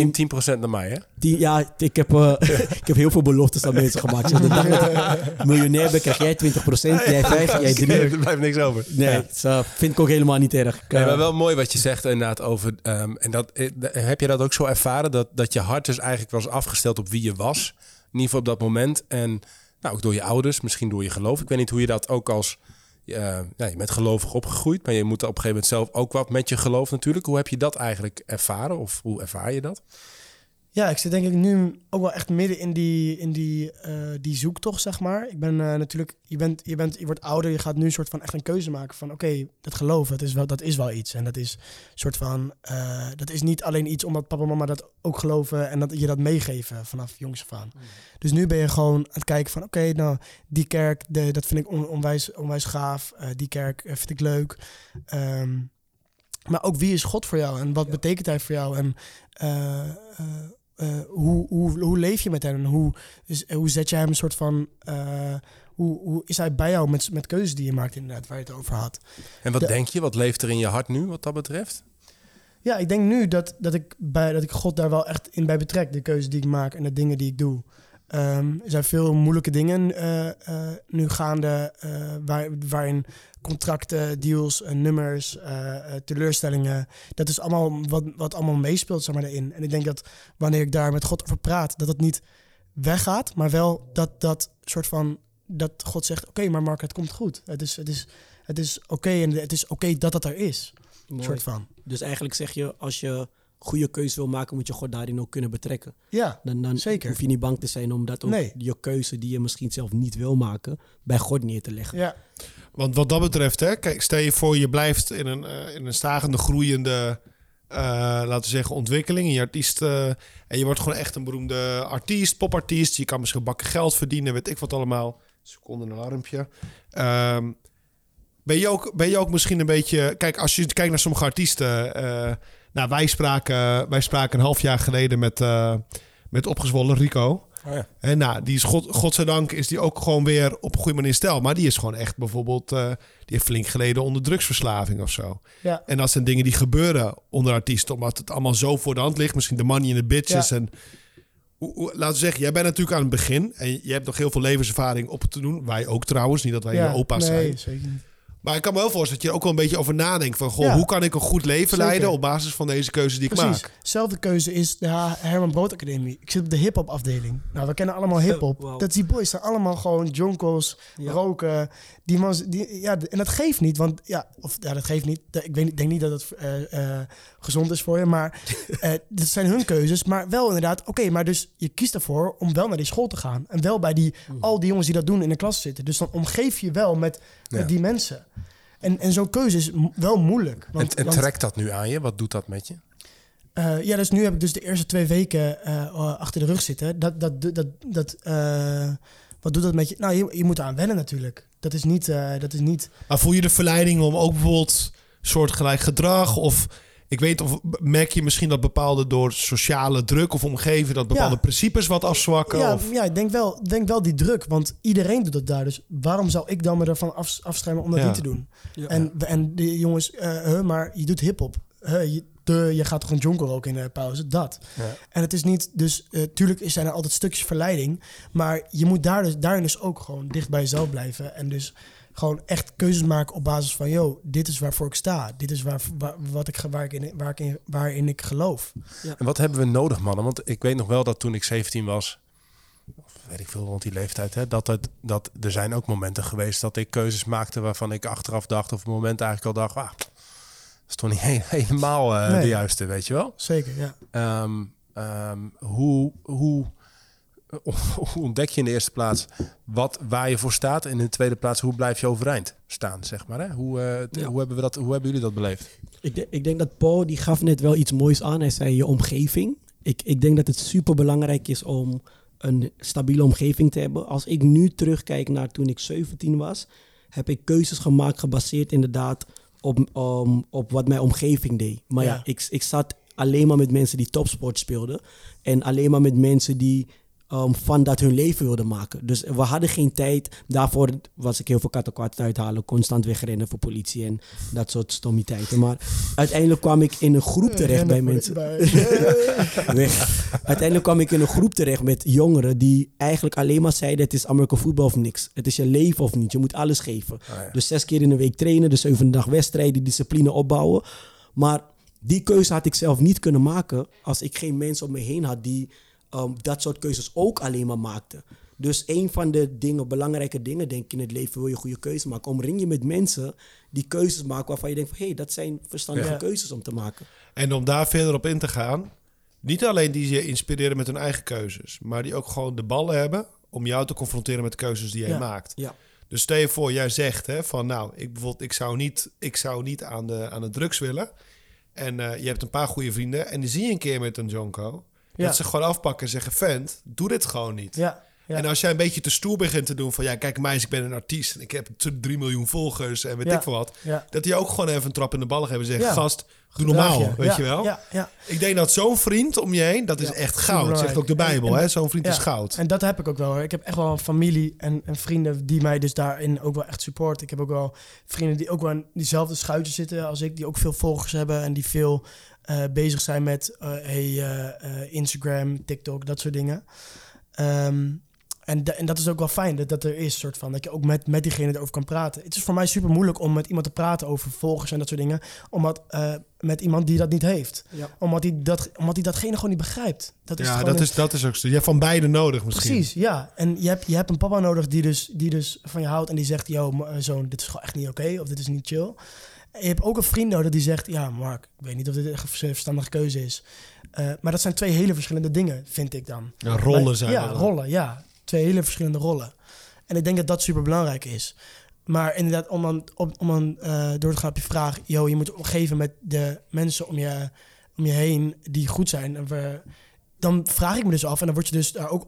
naar mij, hè? Ik heb heel veel beloftes aan mensen gemaakt. Dus de dag dat ik miljonair ben, krijg jij 20%, jij 5%, jij 3%. Er blijft niks over. Nee, dat vind ik ook helemaal niet erg. Maar wel mooi wat je zegt inderdaad over... en dat, heb je dat ook zo ervaren? Dat je hart dus eigenlijk was afgesteld op wie je was. In ieder geval op dat moment. En nou, ook door je ouders, misschien door je geloof. Ik weet niet hoe je dat ook als... je bent gelovig opgegroeid, maar je moet op een gegeven moment zelf ook wat met je geloof natuurlijk. Hoe heb je dat eigenlijk ervaren of hoe ervaar je dat? Ja, ik zit denk ik nu ook wel echt midden in die zoektocht, zeg maar. Ik ben natuurlijk, je wordt ouder, je gaat nu een soort van echt een keuze maken van oké, dat geloof, dat is wel iets. En dat is soort van, dat is niet alleen iets omdat papa en mama dat ook geloven en dat je dat meegeven vanaf jongs af aan. Mm. Dus nu ben je gewoon aan het kijken van oké, nou, die kerk, dat vind ik onwijs gaaf. Die kerk vind ik leuk. Maar ook wie is God voor jou en wat betekent hij voor jou en... hoe leef je met hem? En hoe zet je hem een soort van... Hoe is hij bij jou met keuzes die je maakt inderdaad, waar je het over had? En wat denk je? Wat leeft er in je hart nu wat dat betreft? Ja, ik denk nu dat ik God daar wel echt in bij betrek. De keuzes die ik maak en de dingen die ik doe. Er zijn veel moeilijke dingen nu gaande... waarin contracten, deals, nummers, teleurstellingen... dat is allemaal wat allemaal meespeelt, zeg maar, daarin. En ik denk dat wanneer ik daar met God over praat... dat het niet weggaat, maar wel dat soort van... dat God zegt, oké, maar Mark, het komt goed. Het is oké en het is oké dat er is. Mooi. Soort van. Dus eigenlijk zeg je, als je... goede keuze wil maken, moet je God daarin ook kunnen betrekken. Ja, dan zeker. Hoef je niet bang te zijn om dat ook je keuze die je misschien zelf niet wil maken, bij God neer te leggen. Ja. Want wat dat betreft, hè, kijk, stel je voor, je blijft in een stagende, groeiende, laten we zeggen, ontwikkeling in je artiest. En je wordt gewoon echt een beroemde artiest, popartiest. Je kan misschien bakken geld verdienen, weet ik wat allemaal. Seconde een alarmpje. Ben je ook misschien een beetje... Kijk, als je kijkt naar sommige artiesten... Nou, wij spraken een half jaar geleden met opgezwollen Rico. Oh ja. En nou, die is godzijdank is die ook gewoon weer op een goede manier stel. Maar die is gewoon echt bijvoorbeeld... die heeft flink geleden onder drugsverslaving of zo. Ja. En dat zijn dingen die gebeuren onder artiesten. Omdat het allemaal zo voor de hand ligt. Misschien de money in the bitches. Ja. En, laten we zeggen, jij bent natuurlijk aan het begin. En je hebt nog heel veel levenservaring op te doen. Wij ook trouwens. Niet dat wij je opa's zijn. Nee, zeker niet. Maar ik kan me wel voorstellen dat je er ook wel een beetje over nadenkt. Van, goh, hoe kan ik een goed leven leiden op basis van deze keuze die ik maak? Zelfde keuze is de Herman Brood Academie. Ik zit op de hip-hop afdeling. Nou, we kennen allemaal hip-hop. Wow. Dat die boys zijn allemaal gewoon jonkels, roken. En dat geeft niet, want dat geeft niet. Ik denk niet dat het gezond is voor je, maar dat zijn hun keuzes. Maar wel inderdaad, maar dus je kiest ervoor om wel naar die school te gaan. En wel bij al die jongens die dat doen in de klas zitten. Dus dan omgeef je wel met die mensen. En zo'n keuze is wel moeilijk. Want trekt dat nu aan je? Wat doet dat met je? Dus nu heb ik dus de eerste 2 weken achter de rug zitten. Wat doet dat met je? Nou, je moet eraan wennen natuurlijk. Dat is niet... Maar voel je de verleiding om ook bijvoorbeeld soortgelijk gedrag... of Ik weet of merk je misschien dat bepaalde door sociale druk of omgeving dat bepaalde principes wat afzwakken? Ja, of... ik denk wel die druk, want iedereen doet dat daar. Dus waarom zou ik dan me ervan afschermen om dat niet te doen? Ja. En die jongens, maar je doet hip-hop. Je gaat toch een jonker ook in de pauze, dat. Ja. En het is niet, dus tuurlijk zijn er altijd stukjes verleiding, maar je moet daarin dus ook gewoon dicht bij jezelf blijven en dus gewoon echt keuzes maken op basis van, dit is waarvoor ik sta. Dit is waarin ik geloof. Ja. En wat hebben we nodig, mannen? Want ik weet nog wel dat toen ik 17 was, of weet ik veel, rond die leeftijd, hè, dat er zijn ook momenten geweest dat ik keuzes maakte waarvan ik achteraf dacht, of op het moment eigenlijk al dacht, dat is toch niet helemaal de juiste, weet je wel? Zeker, ja. Hoe ontdek je in de eerste plaats waar je voor staat? En in de tweede plaats, hoe blijf je overeind staan, zeg maar? Hè? Hoe hebben jullie dat beleefd? Ik denk dat Paul, die gaf net wel iets moois aan. Hij zei je omgeving. Ik denk dat het superbelangrijk is om een stabiele omgeving te hebben. Als ik nu terugkijk naar toen ik 17 was, heb ik keuzes gemaakt gebaseerd inderdaad op wat mijn omgeving deed. Maar ik zat alleen maar met mensen die topsport speelden. En alleen maar met mensen die van dat hun leven wilden maken. Dus we hadden geen tijd. Daarvoor was ik heel veel kat en kwaad uithalen. Constant wegrennen voor politie en dat soort stommiteiten. Maar uiteindelijk kwam ik in een groep terecht bij mensen. Uiteindelijk kwam ik in een groep terecht met jongeren die eigenlijk alleen maar zeiden, het is Amerikaans voetbal of niks. Het is je leven of niet. Je moet alles geven. Dus 6 keer in de week trainen. De 7e dag wedstrijden. Discipline opbouwen. Maar die keuze had ik zelf niet kunnen maken als ik geen mensen om me heen had die dat soort keuzes ook alleen maar maakten. Dus een van de belangrijke dingen, denk ik, in het leven wil je goede keuzes maken. Omring je met mensen die keuzes maken waarvan je denkt van, dat zijn verstandige keuzes om te maken. En om daar verder op in te gaan, niet alleen die je inspireren met hun eigen keuzes, maar die ook gewoon de ballen hebben om jou te confronteren met keuzes die jij maakt. Ja. Dus stel je voor, jij zegt van, ik zou niet aan de drugs willen. En je hebt een paar goede vrienden en die zie je een keer met een jonko. Dat ze gewoon afpakken en zeggen, vent, doe dit gewoon niet. Ja, ja. En als jij een beetje te stoer begint te doen van, kijk mij eens, ik ben een artiest en ik heb 3 miljoen volgers en weet ik veel wat. Ja. Dat die ook gewoon even een trap in de ballen hebben en zeggen, gast, doe normaal, weet je wel. Ja, ja. Ik denk dat zo'n vriend om je heen, dat is echt goud. Dat zegt ook de Bijbel, hè? Zo'n vriend is goud. En dat heb ik ook wel. Hoor. Ik heb echt wel familie en vrienden die mij dus daarin ook wel echt supporten. Ik heb ook wel vrienden die ook wel in diezelfde schuitje zitten als ik, die ook veel volgers hebben en die veel bezig zijn met Instagram, TikTok, dat soort dingen. En dat is ook wel fijn dat er is, soort van, dat je ook met diegene erover kan praten. Het is voor mij super moeilijk om met iemand te praten over volgers en dat soort dingen, omdat met iemand die dat niet heeft. Ja. Omdat hij datgene gewoon niet begrijpt. Dat is ook zo. Je hebt van beide nodig misschien. Precies, ja. En je hebt een papa nodig die dus van je houdt en die zegt, zoon, dit is gewoon echt niet oké, of dit is niet chill. Je hebt ook een vriend nodig die zegt, Mark, ik weet niet of dit echt een verstandige keuze is. Maar dat zijn 2 hele verschillende dingen, vind ik dan. Ja, rollen zijn. Ja, rollen, ja. 2 hele verschillende rollen. En ik denk dat dat superbelangrijk is. Maar inderdaad, om dan door te gaan op je vraag, je moet omgeven met de mensen om je heen die goed zijn. Dan vraag ik me dus af, en dan word je dus daar ook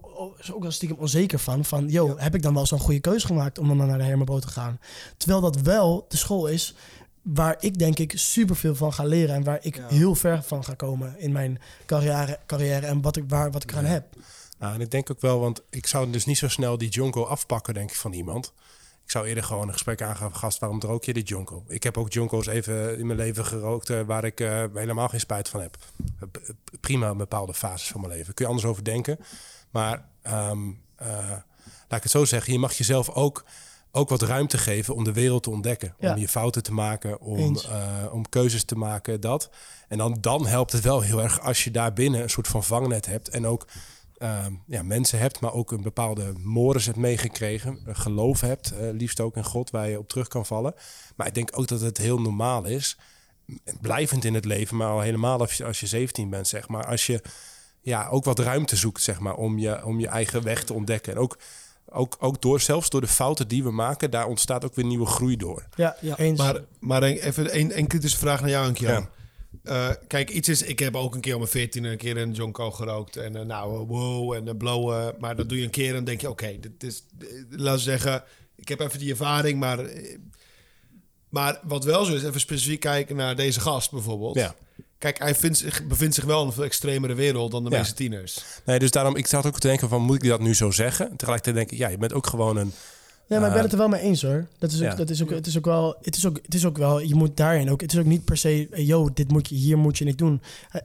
wel stiekem onzeker van heb ik dan wel zo'n goede keuze gemaakt om dan naar de Herman Brood te gaan? Terwijl dat wel de school is waar ik denk ik superveel van ga leren en waar ik heel ver van ga komen in mijn carrière en wat ik aan heb. Nou, en ik denk ook wel, want ik zou dus niet zo snel die jonko afpakken, denk ik, van iemand. Ik zou eerder gewoon een gesprek aangaan, gast, waarom rook je dit jonko? Ik heb ook jonko's even in mijn leven gerookt waar ik helemaal geen spijt van heb. Prima, een bepaalde fases van mijn leven. Kun je anders over denken. Maar laat ik het zo zeggen, je mag jezelf ook wat ruimte geven om de wereld te ontdekken. Om je fouten te maken, om keuzes te maken, dat. En dan helpt het wel heel erg als je daarbinnen een soort van vangnet hebt en ook mensen hebt, maar ook een bepaalde mores hebt meegekregen, geloof hebt, liefst ook in God, waar je op terug kan vallen. Maar ik denk ook dat het heel normaal is, blijvend in het leven, maar al helemaal als je 17 bent, zeg maar. Als je ook wat ruimte zoekt, zeg maar, om je eigen weg te ontdekken. En ook zelfs door de fouten die we maken, daar ontstaat ook weer nieuwe groei door. Ja eens. Maar even een kritische vraag naar jou, Ankie. Ja. Kijk, iets is, ik heb ook een keer om mijn 14e een keer een jonko gerookt. En blowen. Maar dat doe je een keer en dan denk je, oké, dit is, laten we zeggen, ik heb even die ervaring. Maar wat wel zo is, even specifiek kijken naar deze gast bijvoorbeeld. Ja. Kijk, hij bevindt zich wel in een veel extremere wereld dan de meeste tieners. Nee, dus daarom, ik zat ook te denken van, moet ik dat nu zo zeggen? Tegelijkertijd denk ik, ja, je bent ook gewoon een... Ja, maar ik ben het er wel mee eens hoor. Het is ook wel, je moet daarin ook... Het is ook niet per se, hier moet je niks doen.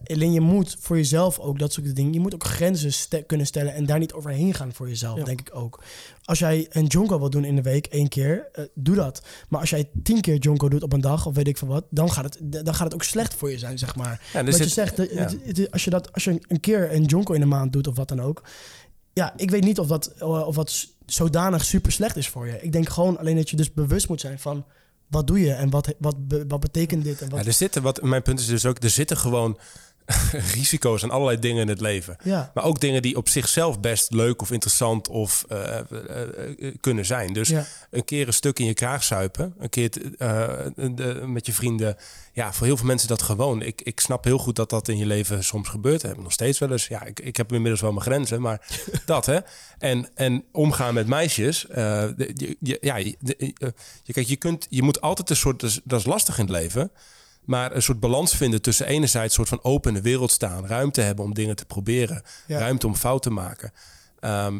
Alleen je moet voor jezelf ook dat soort dingen... Je moet ook grenzen kunnen stellen en daar niet overheen gaan voor jezelf, denk ik ook. Als jij een jonko wil doen in de week, 1 keer, doe dat. Maar als jij 10 keer jonko doet op een dag, of weet ik veel wat... Dan gaat het ook slecht voor je zijn, zeg maar. Ja, dus als je een keer een jonko in de maand doet of wat dan ook... Ja, ik weet niet of dat zodanig super slecht is voor je. Ik denk gewoon alleen dat je dus bewust moet zijn van... wat doe je en wat betekent dit? En wat... Ja, mijn punt is dus ook, er zitten gewoon risico's aan allerlei dingen in het leven. Ja. Maar ook dingen die op zichzelf best leuk of interessant of kunnen zijn. Dus een keer een stuk in je kraag zuipen. Een keer met je vrienden. Ja, voor heel veel mensen dat gewoon. Ik snap heel goed dat in je leven soms gebeurt. Dat heb ik nog steeds wel eens. Ja, ik heb inmiddels wel mijn grenzen, maar dat hè. En omgaan met meisjes. Je moet altijd een soort... Dat is lastig in het leven... Maar een soort balans vinden tussen enerzijds soort van open in de wereld staan. Ruimte hebben om dingen te proberen. Ja. Ruimte om fout te maken.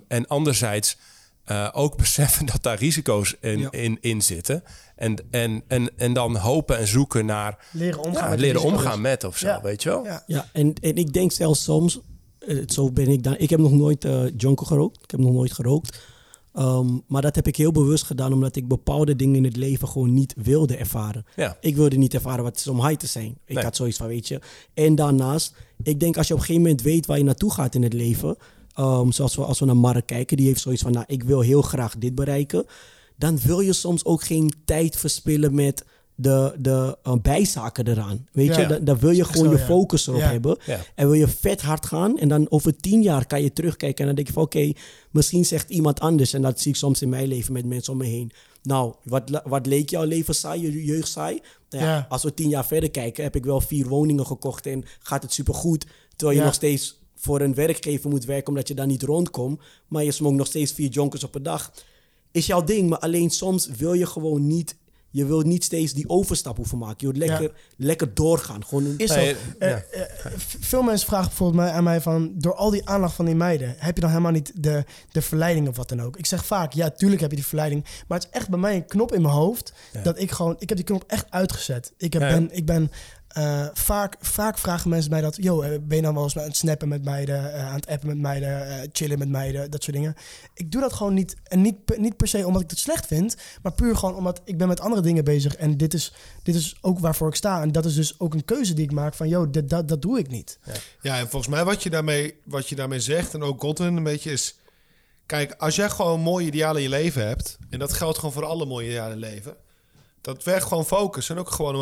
En anderzijds ook beseffen dat daar risico's in zitten. En dan hopen en zoeken naar... Leren omgaan met of zo, weet je wel? Ja. En ik denk zelfs soms... Zo ben ik dan... Ik heb nog nooit jonko gerookt. Ik heb nog nooit gerookt. Maar dat heb ik heel bewust gedaan... omdat ik bepaalde dingen in het leven gewoon niet wilde ervaren. Ja. Ik wilde niet ervaren wat het is om high te zijn. Ik had zoiets van, weet je. En daarnaast, ik denk als je op een gegeven moment weet... waar je naartoe gaat in het leven... Zoals we naar Mark kijken... die heeft zoiets van, nou, ik wil heel graag dit bereiken... dan wil je soms ook geen tijd verspillen met... de bijzaken eraan. Weet je, daar wil je gewoon je focus erop hebben. Ja. En wil je vet hard gaan. En dan over 10 jaar kan je terugkijken. En dan denk je van oké, misschien zegt iemand anders. En dat zie ik soms in mijn leven met mensen om me heen. Nou, wat leek jouw leven saai, je jeugd saai? Nou ja. Als we 10 jaar verder kijken, heb ik wel 4 woningen gekocht. En gaat het supergoed. Terwijl je nog steeds voor een werkgever moet werken. Omdat je daar niet rondkomt. Maar je smokt nog steeds 4 jonkers op een dag. Is jouw ding. Maar alleen soms wil je gewoon niet... Je wilt niet steeds die overstap hoeven maken. Je wilt lekker doorgaan. Gewoon veel mensen vragen bijvoorbeeld aan mij van... door al die aandacht van die meiden... heb je dan helemaal niet de verleiding of wat dan ook? Ik zeg vaak, ja, tuurlijk heb je die verleiding. Maar het is echt bij mij een knop in mijn hoofd... dat ik gewoon... Ik heb die knop echt uitgezet. Vaak vragen mensen mij dat... ben je dan wel eens aan het snappen met meiden... aan het appen met meiden... chillen met meiden, dat soort dingen. Ik doe dat gewoon niet. En niet per se omdat ik het slecht vind... maar puur gewoon omdat ik ben met andere dingen bezig... en dit is ook waarvoor ik sta. En dat is dus ook een keuze die ik maak van... dat doe ik niet. Ja, en volgens mij wat je daarmee zegt... en ook Godwin een beetje is... kijk, als jij gewoon mooie idealen in je leven hebt... en dat geldt gewoon voor alle mooie idealen in je leven... Dat werkt gewoon focus en ook gewoon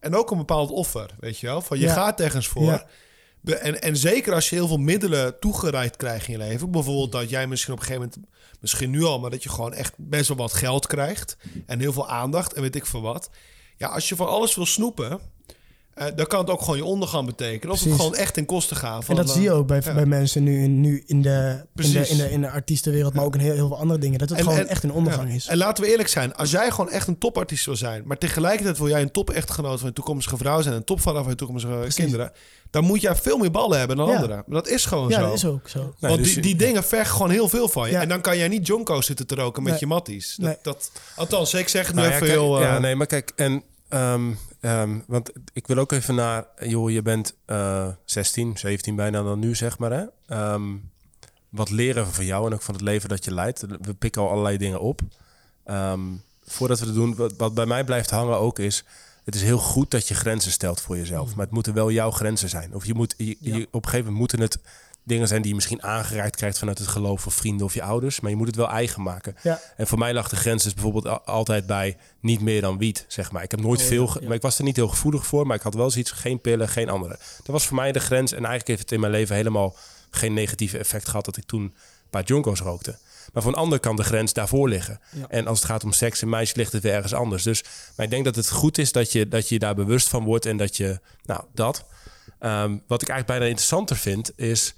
een bepaald offer, weet je wel? Van je gaat ergens voor. Ja. En zeker als je heel veel middelen toegereikt krijgt in je leven. Bijvoorbeeld dat jij misschien op een gegeven moment, misschien nu al... maar dat je gewoon echt best wel wat geld krijgt. En heel veel aandacht en weet ik veel wat. Ja, als je van alles wil snoepen... dan kan het ook gewoon je ondergang betekenen. Of het gewoon echt ten koste gaan. En dat zie je ook bij mensen nu in de artiestenwereld... maar ook in heel veel andere dingen. Dat het gewoon echt een ondergang is. En laten we eerlijk zijn. Als jij gewoon echt een topartiest wil zijn... maar tegelijkertijd wil jij een top-echtgenoot van je toekomstige vrouw zijn... en een topvader van je toekomstige kinderen... dan moet jij veel meer ballen hebben dan anderen. Maar dat is gewoon zo. Ja, dat is ook zo. Want die dingen vergen gewoon heel veel van je. Ja. En dan kan jij niet jonko's zitten te roken met je matties. Althans, ik zeg het nu even heel... Ja, nee, maar kijk... want ik wil ook even naar... joh, je bent 16, 17 bijna dan nu, zeg maar. Hè? Wat leren we van jou en ook van het leven dat je leidt? We pikken al allerlei dingen op. Voordat we het doen, wat bij mij blijft hangen ook is... het is heel goed dat je grenzen stelt voor jezelf. Maar het moeten wel jouw grenzen zijn. Of op een gegeven moment moeten het dingen zijn... die je misschien aangereikt krijgt vanuit het geloof... of vrienden of je ouders. Maar je moet het wel eigen maken. Ja. En voor mij lag de grens dus bijvoorbeeld altijd bij... niet meer dan wiet, zeg maar. Ik heb nooit veel... Maar ik was er niet heel gevoelig voor... maar ik had wel eens iets, geen pillen, geen andere. Dat was voor mij de grens. En eigenlijk heeft het in mijn leven helemaal... geen negatieve effect gehad... dat ik toen een paar jonko's rookte. Maar voor een ander kan de grens daarvoor liggen. Ja. En als het gaat om seks en meisjes... ligt het weer ergens anders. Dus, maar ik denk dat het goed is dat je daar bewust van wordt... en dat je... Nou, dat. Wat ik eigenlijk bijna interessanter vind is...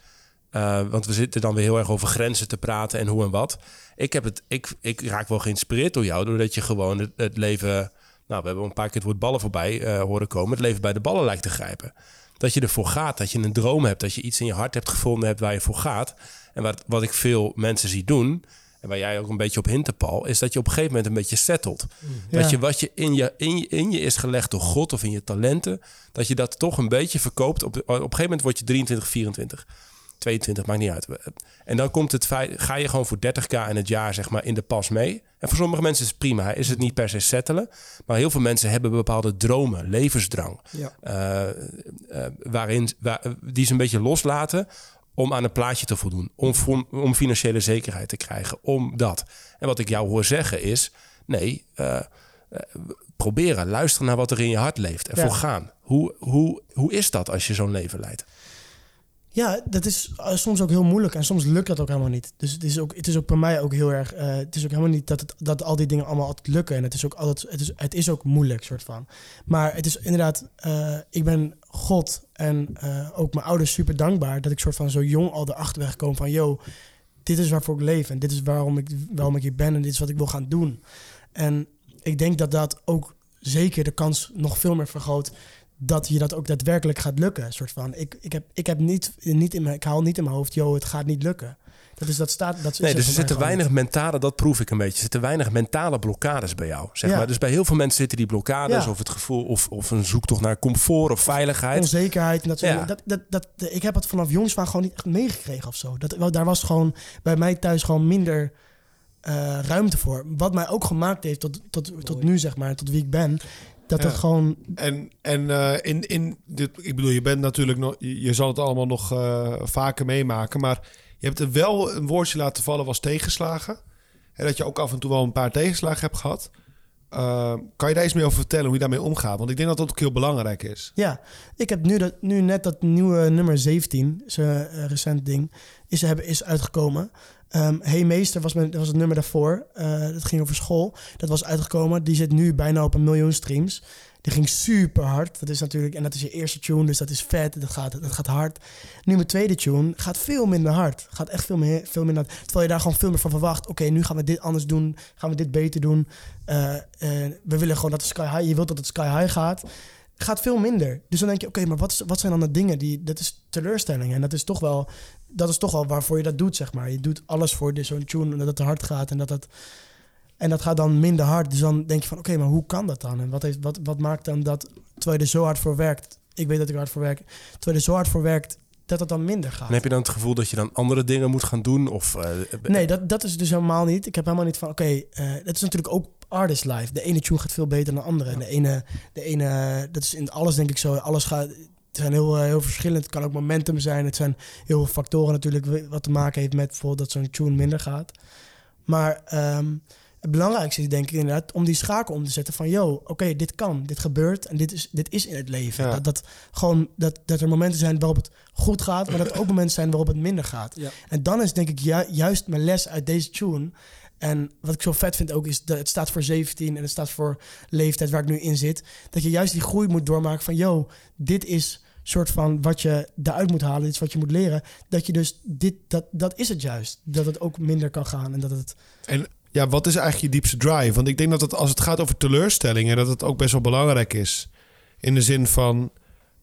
want we zitten dan weer heel erg over grenzen te praten en hoe en wat. Ik raak wel geïnspireerd door jou, doordat je gewoon het leven... Nou, we hebben een paar keer het woord ballen voorbij horen komen. Het leven bij de ballen lijkt te grijpen. dat je ervoor gaat, dat je een droom hebt, dat je iets in je hart hebt gevonden hebt waar je voor gaat. En wat ik veel mensen zie doen, en waar jij ook een beetje op hint, Paul, is dat je op een gegeven moment een beetje settelt. Ja. Dat je wat je in je is gelegd door God of in je talenten, dat je dat toch een beetje verkoopt. Op een gegeven moment word je 23, 24, 22, maakt niet uit. En dan komt het feit, ga je gewoon voor 30.000 in het jaar zeg maar in de pas mee. En voor sommige mensen is het prima, is het niet per se settelen. Maar heel veel mensen hebben bepaalde dromen, levensdrang. Ja. Die ze een beetje loslaten om aan een plaatje te voldoen, om financiële zekerheid te krijgen, om dat. En wat ik jou hoor zeggen is, nee, proberen, luisteren naar wat er in je hart leeft en voor gaan. Hoe is dat als je zo'n leven leidt? Ja, dat is soms ook heel moeilijk en soms lukt dat ook helemaal niet. Dus het is ook bij mij ook heel erg. Het is ook helemaal niet dat al die dingen allemaal altijd lukken. En het is ook altijd. Het is ook moeilijk, soort van. Maar het is inderdaad. Ik ben God en ook mijn ouders super dankbaar dat ik soort van zo jong al erachter weg kom van yo, dit is waarvoor ik leef en dit is waarom ik hier ben en dit is wat ik wil gaan doen. En ik denk dat ook zeker de kans nog veel meer vergroot dat je dat ook daadwerkelijk gaat lukken, soort van. Ik haal niet in mijn hoofd, joh, het gaat niet lukken. Dus er zitten weinig mentale, dat proef ik een beetje. Er zitten weinig mentale blokkades bij jou, zeg maar. Dus bij heel veel mensen zitten die blokkades of het gevoel of een zoektocht naar comfort of veiligheid. Onzekerheid. En dat soort ik heb het vanaf jongs van gewoon niet echt meegekregen of zo. Daar was gewoon bij mij thuis gewoon minder ruimte voor. Wat mij ook gemaakt heeft tot nu, zeg maar, tot wie ik ben. Dat het gewoon. En dit, ik bedoel, je bent natuurlijk nog. Je zal het allemaal nog vaker meemaken. Maar je hebt er wel een woordje laten vallen als tegenslagen. En dat je ook af en toe wel een paar tegenslagen hebt gehad. Kan je daar iets meer over vertellen hoe je daarmee omgaat? Want ik denk dat dat ook heel belangrijk is. Ja, ik heb nu net dat nieuwe nummer 17, zo'n recent ding, is uitgekomen. Hey Meester was het nummer daarvoor. Dat ging over school. Dat was uitgekomen. Die zit nu bijna op 1 miljoen streams. Die ging super hard. Dat is natuurlijk, en dat is je eerste tune, dus dat is vet. Dat gaat hard. Nu mijn tweede tune gaat veel minder hard. Gaat echt veel minder hard. Terwijl je daar gewoon veel meer van verwacht. Oké, nu gaan we dit anders doen. Gaan we dit beter doen. We willen gewoon dat het sky high. Je wilt dat het sky high gaat. Gaat veel minder. Dus dan denk je, oké, maar wat zijn dan de dingen? Dat is teleurstelling. En dat is toch wel waarvoor je dat doet, zeg maar. Je doet alles voor zo'n tune, dat het hard gaat. En dat gaat dan minder hard. Dus dan denk je van, maar hoe kan dat dan? En wat maakt dan dat, terwijl je er zo hard voor werkt... Ik weet dat ik er hard voor werk. Terwijl je er zo hard voor werkt, dat dan minder gaat. En heb je dan het gevoel dat je dan andere dingen moet gaan doen? Of, nee, dat is dus helemaal niet. Ik heb helemaal niet van, dat is natuurlijk ook artist life. De ene tune gaat veel beter dan de andere. Ja. De ene, dat is in alles denk ik zo. Alles gaat... Het zijn heel verschillend. Het kan ook momentum zijn. Het zijn heel veel factoren natuurlijk wat te maken heeft met bijvoorbeeld dat zo'n tune minder gaat. Maar het belangrijkste is denk ik inderdaad om die schakel om te zetten van dit kan, dit gebeurt en dit is in het leven. Ja. Dat er momenten zijn waarop het goed gaat, maar dat er ook momenten zijn waarop het minder gaat. Ja. En dan is denk ik juist mijn les uit deze tune. En wat ik zo vet vind ook is dat het staat voor 17 en het staat voor leeftijd waar ik nu in zit. Dat je juist die groei moet doormaken van dit is soort van wat je eruit moet halen, dit is wat je moet leren. Dat je dus dat is het juist. Dat het ook minder kan gaan en dat het... En ja, wat is eigenlijk je diepste drive? Want ik denk dat het, als het gaat over teleurstellingen, dat het ook best wel belangrijk is. In de zin van,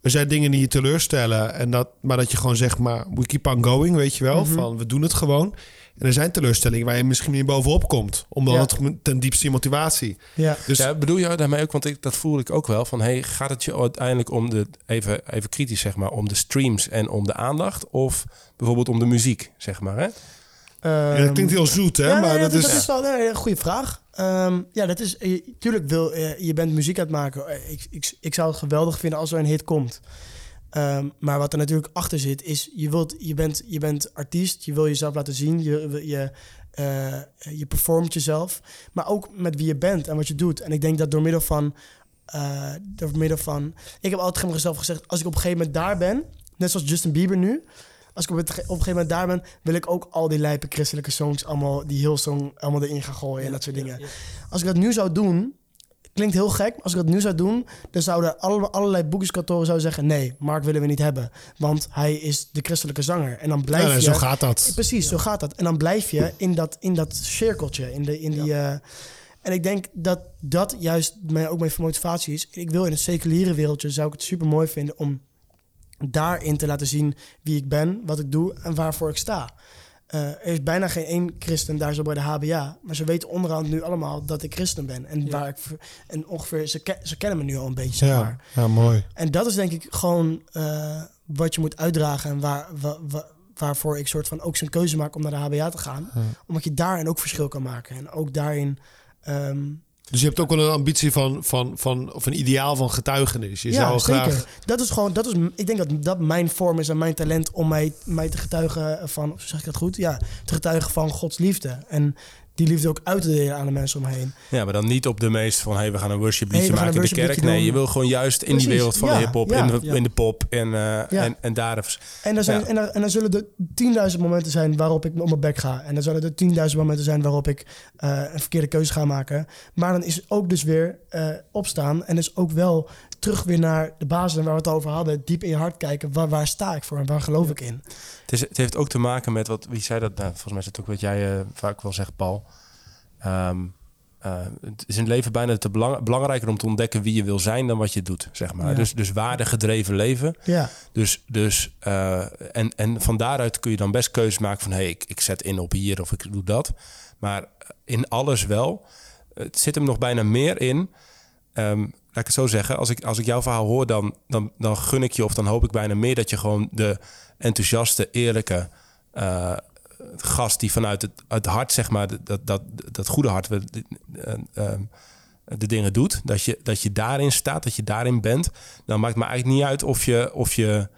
er zijn dingen die je teleurstellen en dat je gewoon zegt, maar we keep on going, weet je wel. Mm-hmm. Van, we doen het gewoon. En er zijn teleurstellingen waar je misschien niet bovenop komt. Omdat het ten diepste motivatie. Ja. Dus ja, bedoel je daarmee ook, want dat voel ik ook wel. Van gaat het je uiteindelijk om de, even kritisch zeg maar, om de streams en om de aandacht? Of bijvoorbeeld om de muziek, zeg maar, hè? Ja, dat klinkt heel zoet, hè? Ja, maar dat is wel een goede vraag. Tuurlijk je bent muziek aan het maken. Ik zou het geweldig vinden als er een hit komt. Maar wat er natuurlijk achter zit is... Je bent artiest, je wil jezelf laten zien... je performt jezelf... maar ook met wie je bent en wat je doet. En ik denk dat door middel van... Ik heb altijd tegen mezelf gezegd... als ik op een gegeven moment daar ben... net zoals Justin Bieber nu... als ik op een gegeven moment daar ben... wil ik ook al die lijpe christelijke songs... allemaal die Hilsong allemaal erin gaan gooien... en dat soort dingen. Als ik dat nu zou doen... Klinkt heel gek, maar als ik dat nu zou doen... dan zouden allerlei boekingskantoren zeggen... nee, Mark willen we niet hebben. Want hij is de christelijke zanger. En dan blijf je... Zo gaat dat. Precies, zo gaat dat. En dan blijf je in dat cirkeltje. En ik denk dat juist ook mijn motivatie is. Ik wil in het seculiere wereldje... zou ik het super mooi vinden om daarin te laten zien wie ik ben, wat ik doe en waarvoor ik sta. Er is bijna geen één christen daar zo bij de HBA. Maar ze weten onderhand nu allemaal dat ik christen ben. En, waar ik, en ongeveer, ze kennen me nu al een beetje. Ja, zeg maar. Ja, mooi. En dat is denk ik gewoon wat je moet uitdragen. En waarvoor ik soort van ook zo'n keuze maak om naar de HBA te gaan. Ja. Omdat je daarin ook verschil kan maken. En ook daarin... Dus je hebt ook wel een ambitie van of een ideaal van getuigenis. Je zou zeker. Graag... Dat is gewoon, ik denk dat dat mijn vorm is en mijn talent om mij te getuigen van, zeg ik dat goed? Ja, te getuigen van Gods liefde. En die liefde ook uit te delen aan de mensen omheen. Ja, maar dan niet op de meest van, we gaan een worshipliedje maken in de kerk. Nee, je wil gewoon juist in die wereld van de hiphop, in de pop en daar. En dan zullen er 10.000 momenten zijn waarop ik op mijn bek ga. En dan zullen er 10.000 momenten zijn waarop ik een verkeerde keuze ga maken. Maar dan is het ook dus weer opstaan en dus ook wel terug weer naar de basis en waar we het over hadden. Diep in je hart kijken, waar sta ik voor en waar geloof ik in? Het heeft ook te maken met wat, wie zei dat? Nou, volgens mij is het ook wat jij vaak wel zegt, Paul. Het is in het leven bijna te belangrijker om te ontdekken wie je wil zijn dan wat je doet, zeg maar. Ja. Dus waardegedreven leven. Ja. Dus van daaruit kun je dan best keuzes maken van, ik zet in op hier of ik doe dat. Maar in alles wel. Het zit hem nog bijna meer in. Laat ik het zo zeggen. Als ik jouw verhaal hoor, dan gun ik je of dan hoop ik bijna meer dat je gewoon de enthousiaste, eerlijke gast die vanuit het hart, zeg maar, dat goede hart de dingen doet, dat je daarin staat, dat je daarin bent, dan maakt het me eigenlijk niet uit of je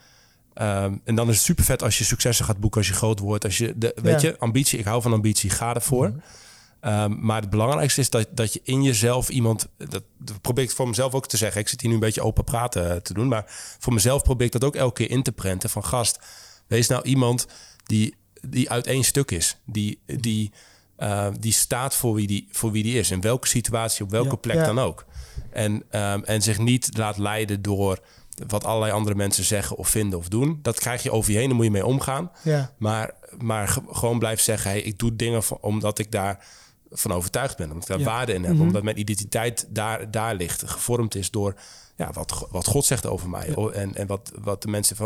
en dan is het super vet als je successen gaat boeken, als je groot wordt, als je ambitie, ik hou van ambitie, ga ervoor. Maar het belangrijkste is dat je in jezelf iemand... Dat probeer ik voor mezelf ook te zeggen. Ik zit hier nu een beetje open praten te doen. Maar voor mezelf probeer ik dat ook elke keer in te prenten. Van gast, wees nou iemand die uit één stuk is. Die staat voor wie die is. In welke situatie, op welke plek dan ook. En zich niet laat leiden door wat allerlei andere mensen zeggen of vinden of doen. Dat krijg je over je heen, daar moet je mee omgaan. Ja. Maar gewoon blijf zeggen, ik doe dingen omdat ik daar... van overtuigd ben, omdat ik daar waarde in heb. Mm-hmm. Omdat mijn identiteit daar ligt. Gevormd is door wat God zegt over mij. Ja. En wat de mensen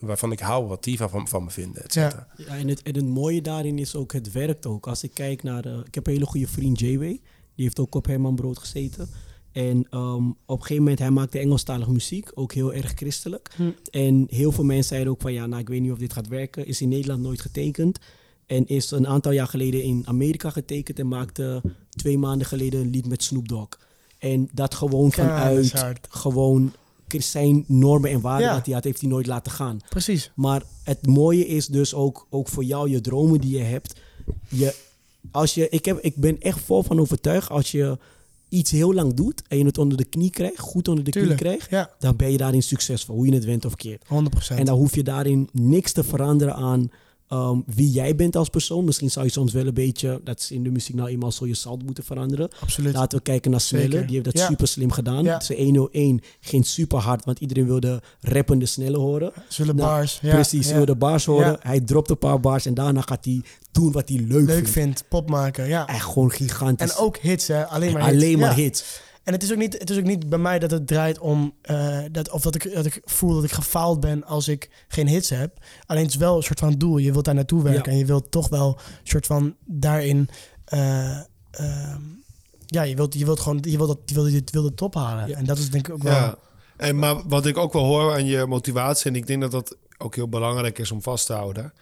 waarvan ik hou, wat die van me vinden, et cetera. Ja, en het mooie daarin is ook, het werkt ook. Als ik kijk naar... ik heb een hele goede vriend, J.W. Die heeft ook op Herman Brood gezeten. En op een gegeven moment, hij maakte Engelstalige muziek. Ook heel erg christelijk. Mm. En heel veel mensen zeiden ook van, ik weet niet of dit gaat werken. Is in Nederland nooit getekend. En is een aantal jaar geleden in Amerika getekend en maakte 2 maanden geleden een lied met Snoop Dogg. En dat gewoon vanuit zijn normen en waarden dat hij had, heeft hij nooit laten gaan. Precies. Maar het mooie is dus ook voor jou, je dromen die je hebt. Ik ben echt vol van overtuigd, als je iets heel lang doet en je het onder de knie krijgt, dan ben je daarin succesvol, hoe je het went of keert. 100%. En dan hoef je daarin niks te veranderen aan... wie jij bent als persoon. Misschien zou je soms wel een beetje... dat is in de muziek nou eenmaal zo je zout moeten veranderen. Absoluut. Laten we kijken naar Snelle. Die heeft dat super slim gedaan. Ja. Ze 101 ging super hard, want iedereen wilde rappende Snelle horen. Bars. Ja. Precies, ze wilden bars horen. Ja. Hij dropt een paar bars en daarna gaat hij doen wat hij leuk vindt. Pop maken, ja. Echt gewoon gigantisch. En ook hits, hè. Alleen maar hits. En het is ook niet bij mij dat het draait om... dat ik voel dat ik gefaald ben als ik geen hits heb. Alleen het is wel een soort van doel. Je wilt daar naartoe werken. Ja. En je wilt toch wel een soort van daarin... je wilt het top halen. Ja. En dat is denk ik ook wel... Ja. Maar wat ik ook wel hoor aan je motivatie... en ik denk dat dat ook heel belangrijk is om vast te houden...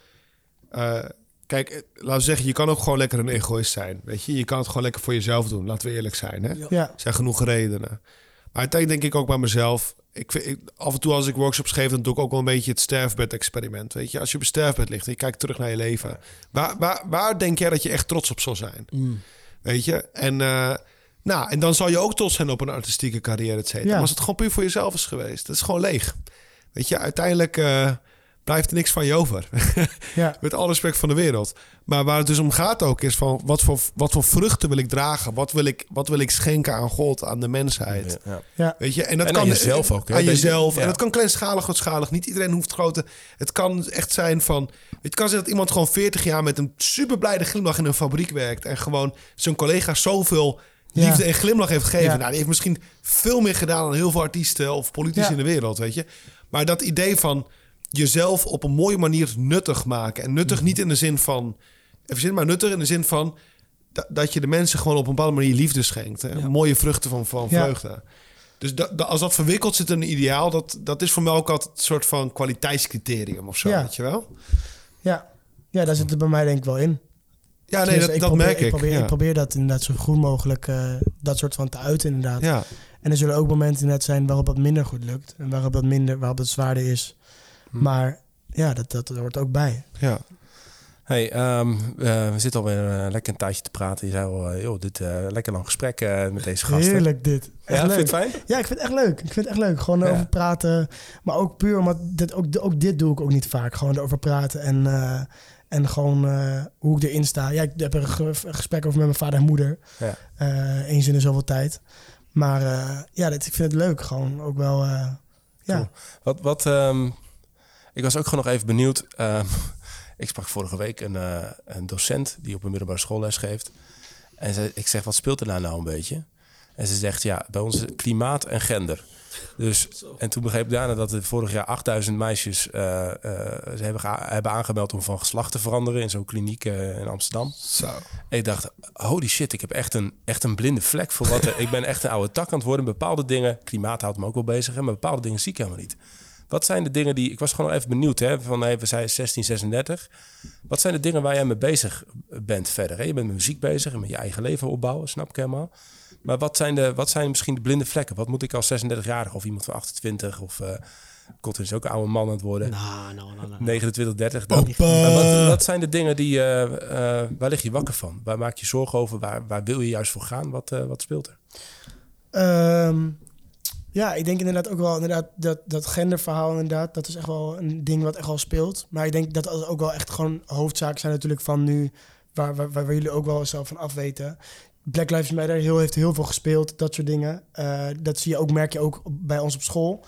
Kijk, laten we zeggen, je kan ook gewoon lekker een egoïst zijn. Weet je, je kan het gewoon lekker voor jezelf doen. Laten we eerlijk zijn. Hè? Ja. Er zijn genoeg redenen. Maar uiteindelijk denk ik ook bij mezelf... af en toe als ik workshops geef, dan doe ik ook wel een beetje het sterfbed-experiment. Weet je, als je op een sterfbed ligt en je kijkt terug naar je leven... Waar denk jij dat je echt trots op zal zijn? Mm. Weet je? En dan zal je ook trots zijn op een artistieke carrière, et cetera. Ja. Maar als het gewoon puur voor jezelf is geweest, dat is gewoon leeg. Weet je, uiteindelijk... blijft er niks van je over. Ja. Met alle respect van de wereld. Maar waar het dus om gaat ook is van... wat voor vruchten wil ik dragen? Wat wil ik schenken aan God, aan de mensheid? Ja. Weet je? En dat kan aan jezelf ook. Hè? Aan jezelf. Ja. En dat kan kleinschalig, grootschalig. Niet iedereen hoeft grote... Het kan echt zijn van... Het kan zijn dat iemand gewoon 40 jaar met een superblijde glimlach in een fabriek werkt... en gewoon zijn collega's zoveel liefde en glimlach heeft gegeven. Ja. Nou, die heeft misschien veel meer gedaan dan heel veel artiesten of politici in de wereld, weet je. Maar dat idee van jezelf op een mooie manier nuttig maken. En nuttig niet in de zin van... Even zin, maar nuttig in de zin van... dat je de mensen gewoon op een bepaalde manier liefde schenkt. Hè? Ja. Mooie vruchten van vreugde. Dus als dat verwikkeld zit in een ideaal... dat is voor mij ook altijd een soort van kwaliteitscriterium of zo, weet je wel? Ja, daar zit het bij mij denk ik wel in. Ja, nee, dat merk ik. Ik probeer dat inderdaad zo goed mogelijk... dat soort van te uiten inderdaad. Ja. En er zullen ook momenten inderdaad zijn waarop dat minder goed lukt. En waarop het zwaarder is. Maar ja, dat hoort ook bij. Ja. Hey, we zitten alweer lekker een tijdje te praten. Je zei al, joh, dit lekker lang gesprek met deze gasten. Heerlijk dit. Ja, vind je het fijn? Ja, ik vind het echt leuk. Gewoon over praten. Maar ook puur, omdat ook dit doe ik ook niet vaak. Gewoon erover praten en gewoon hoe ik erin sta. Ja, ik heb er een gesprek over met mijn vader en moeder. Ja. Eens in de zoveel tijd. Maar ik vind het leuk. Gewoon ook wel, Cool. Ik was ook gewoon nog even benieuwd. Ik sprak vorige week een docent die op een middelbare school les geeft. En ik zeg, wat speelt er nou een beetje? En ze zegt, ja, bij ons klimaat en gender. Dus, en toen begreep ik daarna dat er vorig jaar 8000 meisjes hebben aangemeld om van geslacht te veranderen in zo'n kliniek in Amsterdam. Zo. En ik dacht, holy shit, ik heb echt een blinde vlek voor wat. Ik ben echt een oude tak aan het worden. Bepaalde dingen, klimaat houdt me ook wel bezig, maar bepaalde dingen zie ik helemaal niet. Wat zijn de dingen die... Ik was gewoon even benieuwd. Hè, van even zei 1636. Wat zijn de dingen waar jij mee bezig bent verder? Hè? Je bent met muziek bezig en met je eigen leven opbouwen. Snap ik helemaal. Maar wat zijn misschien de blinde vlekken? Wat moet ik als 36-jarige of iemand van 28 of... Kotten is ook een oude man aan het worden. No. 29, 30. Wat zijn de dingen die... waar lig je wakker van? Waar maak je zorgen over? Waar wil je juist voor gaan? Wat speelt er? Ja, ik denk inderdaad ook wel dat genderverhaal inderdaad. Dat is echt wel een ding wat echt wel speelt. Maar ik denk dat dat ook wel echt gewoon hoofdzaken zijn natuurlijk van nu... waar jullie ook wel zelf van afweten. Black Lives Matter heeft heel veel gespeeld, dat soort dingen. Dat zie je ook, merk je ook bij ons op school.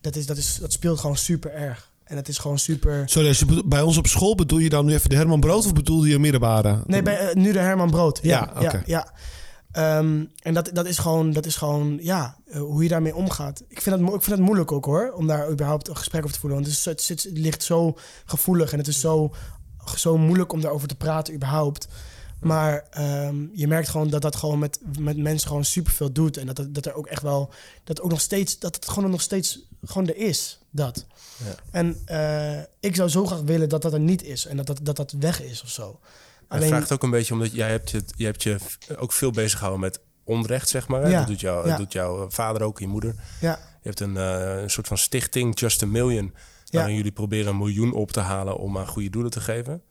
Dat speelt gewoon super erg. En het is gewoon super... Sorry, als je bij ons op school bedoel je dan nu even de Herman Brood... of bedoelde je middelbare? Nee, nu de Herman Brood. Ja. En dat is gewoon, ja, hoe je daarmee omgaat. Ik vind dat moeilijk ook, hoor, om daar überhaupt een gesprek over te voeren. Want het ligt zo gevoelig en het is zo moeilijk om daarover te praten überhaupt. Maar je merkt gewoon dat gewoon met mensen gewoon superveel doet. En dat er ook echt wel, dat ook nog steeds, dat het gewoon nog steeds gewoon er is, dat. Ja. En ik zou zo graag willen dat dat er niet is en dat weg is of zo. Het vraagt ook een beetje, omdat jij hebt je ook veel bezig gehouden met onrecht, zeg maar. Ja, dat doet jouw vader ook, je moeder. Ja. Je hebt een soort van stichting, Just a Million... waarin jullie proberen 1 miljoen op te halen om aan goede doelen te geven.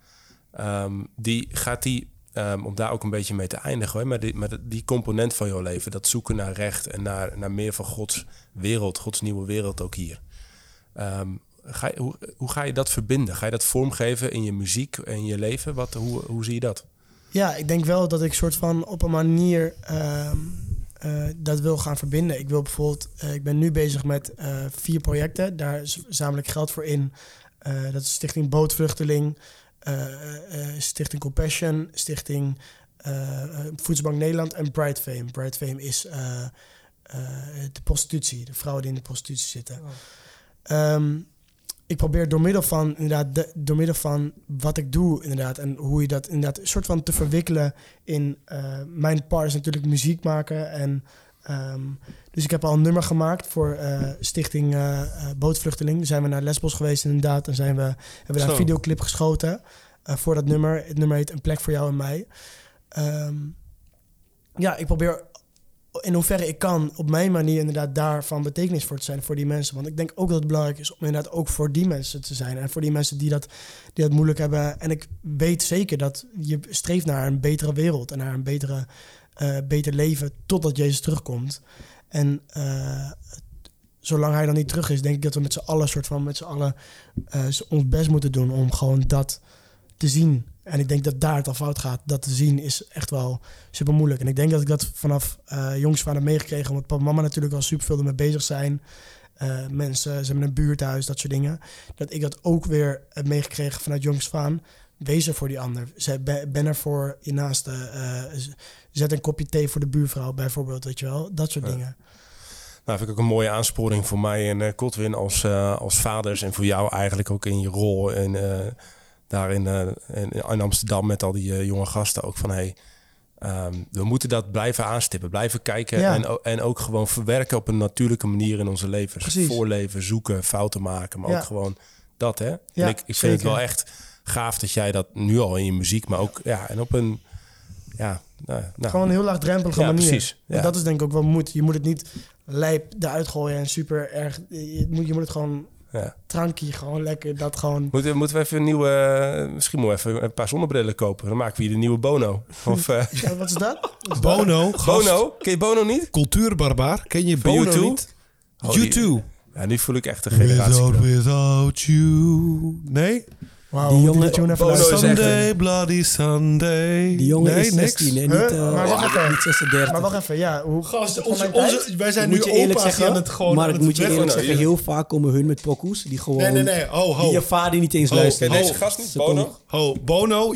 Om daar ook een beetje mee te eindigen... Hoor, maar die component van jouw leven, dat zoeken naar recht... en naar meer van Gods wereld, Gods nieuwe wereld ook hier... Hoe ga je dat verbinden? Ga je dat vormgeven in je muziek en je leven? Hoe zie je dat? Ja, ik denk wel dat ik soort van op een manier dat wil gaan verbinden. Ik wil bijvoorbeeld, ik ben nu bezig met 4 projecten. Daar zamel ik geld voor in. Dat is Stichting Bootvluchteling, Stichting Compassion, Stichting Voedselbank Nederland en Pride Fame. Pride Fame is de prostitutie, de vrouwen die in de prostitutie zitten. Oh. Ik probeer door middel van wat ik doe inderdaad... en hoe je dat inderdaad een soort van te verwikkelen in... mijn part is natuurlijk muziek maken. En, dus ik heb al een nummer gemaakt voor Stichting Bootvluchteling. Zijn we naar Lesbos geweest inderdaad... en hebben we daar een videoclip geschoten voor dat nummer. Het nummer heet Een plek voor jou en mij. Ik probeer... in hoeverre ik kan op mijn manier inderdaad daarvan betekenis voor te zijn voor die mensen. Want ik denk ook dat het belangrijk is om inderdaad ook voor die mensen te zijn. En voor die mensen die dat moeilijk hebben. En ik weet zeker dat je streeft naar een betere wereld. En naar een beter leven totdat Jezus terugkomt. En zolang hij dan niet terug is, denk ik dat we met z'n allen ons best moeten doen om gewoon dat te zien. En ik denk dat daar het al fout gaat. Dat te zien is echt wel super moeilijk. En ik denk dat ik dat vanaf jongs aan meegekregen. Omdat papa en mama natuurlijk al superveel ermee bezig zijn. Mensen, ze hebben een buurthuis, dat soort dingen. Dat ik dat ook weer heb meegekregen vanuit jongs aan. Wees er voor die ander. Ben er voor je naaste. Zet een kopje thee voor de buurvrouw bijvoorbeeld, weet je wel. Dat soort dingen. Nou, vind ik ook een mooie aansporing voor mij en Godwin als vaders. En voor jou eigenlijk ook in je rol. En daarin in Amsterdam met al die jonge gasten ook van... Hey, we moeten dat blijven aanstippen, blijven kijken... Ja. En ook gewoon verwerken op een natuurlijke manier in onze levens. Precies. Voorleven, zoeken, fouten maken, maar ook gewoon dat, hè? Ja, ik vind het wel echt gaaf dat jij dat nu al in je muziek... maar ook en op een... gewoon een heel laagdrempelige manier. Precies, ja. En dat is denk ik ook wel moed. Je moet het niet lijp eruit gooien en super erg... Je moet het gewoon... Ja. Trankie, gewoon lekker, dat gewoon... Moeten we even een nieuwe... Misschien moeten we even een paar zonnebrillen kopen. Dan maken we hier de nieuwe Bono. Of, ja, wat is dat? Bono? Bono? Ken je Bono niet? Cultuurbarbaar. Ken je Bono U2? Niet? Oh, U2. Ja, nu voel ik echt een generatie. Without you. Nee? Wow, die jongen... Sunday, bloody Sunday. Die jongen is 16 en niet 36. Maar wacht even, wij zijn nu opa's aan het gewoon... Mark, moet je eerlijk zeggen, heel vaak komen hun met pokoes die gewoon... Nee, die je vader niet eens luistert. Deze gast niet, Bono? Bono,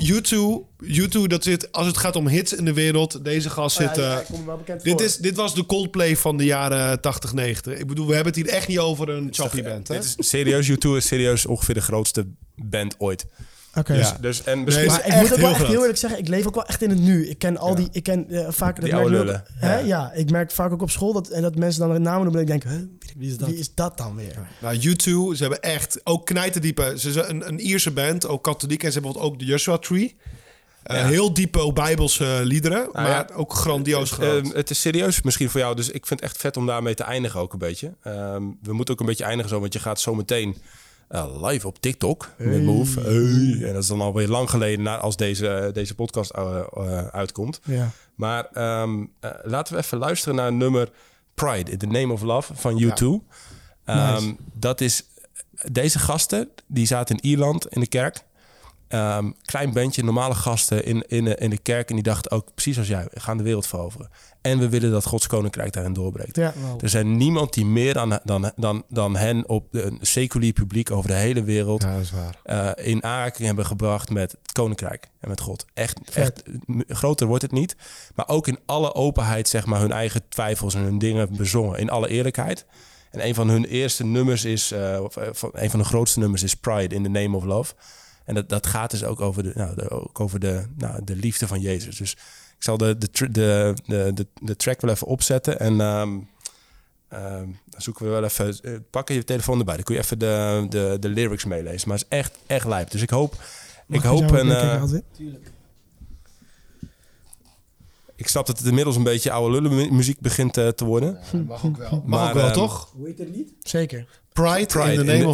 U2, dat zit... Als het gaat om hits in de wereld, deze gast zit... Dit was de Coldplay van de jaren 80, 90. Ik bedoel, we hebben het hier echt niet over een choppy band. Serieus, U2 is serieus ongeveer de grootste... band ooit. Okay. Ja. Maar ik moet ook wel echt heel eerlijk zeggen, ik leef ook wel echt in het nu. Ik ken al die, vaak die oude lullen. Ik merk vaak ook op school dat mensen dan namen noemen en ik denk, wie is dat dan weer? Nou, U2, ze hebben echt ook knijterdiepe. Ze zijn een Ierse band, ook katholiek, en ze hebben bijvoorbeeld ook de Joshua Tree. Heel diepe Bijbelse liederen, maar ook grandioos groot. Het is serieus misschien voor jou, dus ik vind het echt vet om daarmee te eindigen ook een beetje. We moeten ook een beetje eindigen zo, want je gaat zo meteen... live op TikTok met MOVE. En dat is dan alweer lang geleden als deze podcast uitkomt. Ja. Maar laten we even luisteren naar nummer Pride in the Name of Love van U2. Ja. Nice. Dat is deze gasten, die zaten in Ierland in de kerk. Klein bandje, normale gasten in de kerk. En die dachten ook, precies als jij, we gaan de wereld veroveren. En we willen dat Gods Koninkrijk daarin doorbreekt. Ja, wow. Er zijn niemand die meer dan hen op een seculier publiek over de hele wereld... Ja, dat is waar. In aanraking hebben gebracht met het Koninkrijk en met God. Echt groter wordt het niet. Maar ook in alle openheid, zeg maar, hun eigen twijfels en hun dingen bezongen. In alle eerlijkheid. En een van hun eerste nummers is... een van de grootste nummers is Pride in the Name of Love... En dat gaat dus ook over de liefde van Jezus. Dus ik zal de track wel even opzetten. En dan zoeken we wel even... Pak je telefoon erbij. Dan kun je even de lyrics meelezen. Maar het is echt, echt lijp. Dus ik hoop... Ik snap dat het inmiddels een beetje oude lullen muziek begint te worden. Ja, mag ook wel. Toch? Hoe heet het lied? Zeker. Pride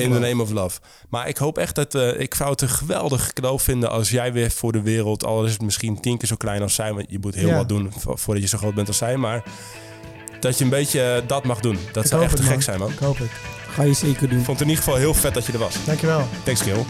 in the name of love. Maar ik hoop echt dat... ik zou het een geweldig cadeau vinden als jij weer voor de wereld... al is het misschien 10 keer zo klein als zij... want je moet heel wat doen voordat je zo groot bent als zij... maar dat je een beetje dat mag doen. Dat zou echt gek zijn, man. Ik hoop het. Ga je zeker doen. Vond het in ieder geval heel vet dat je er was. Dankjewel. Thanks, Gil.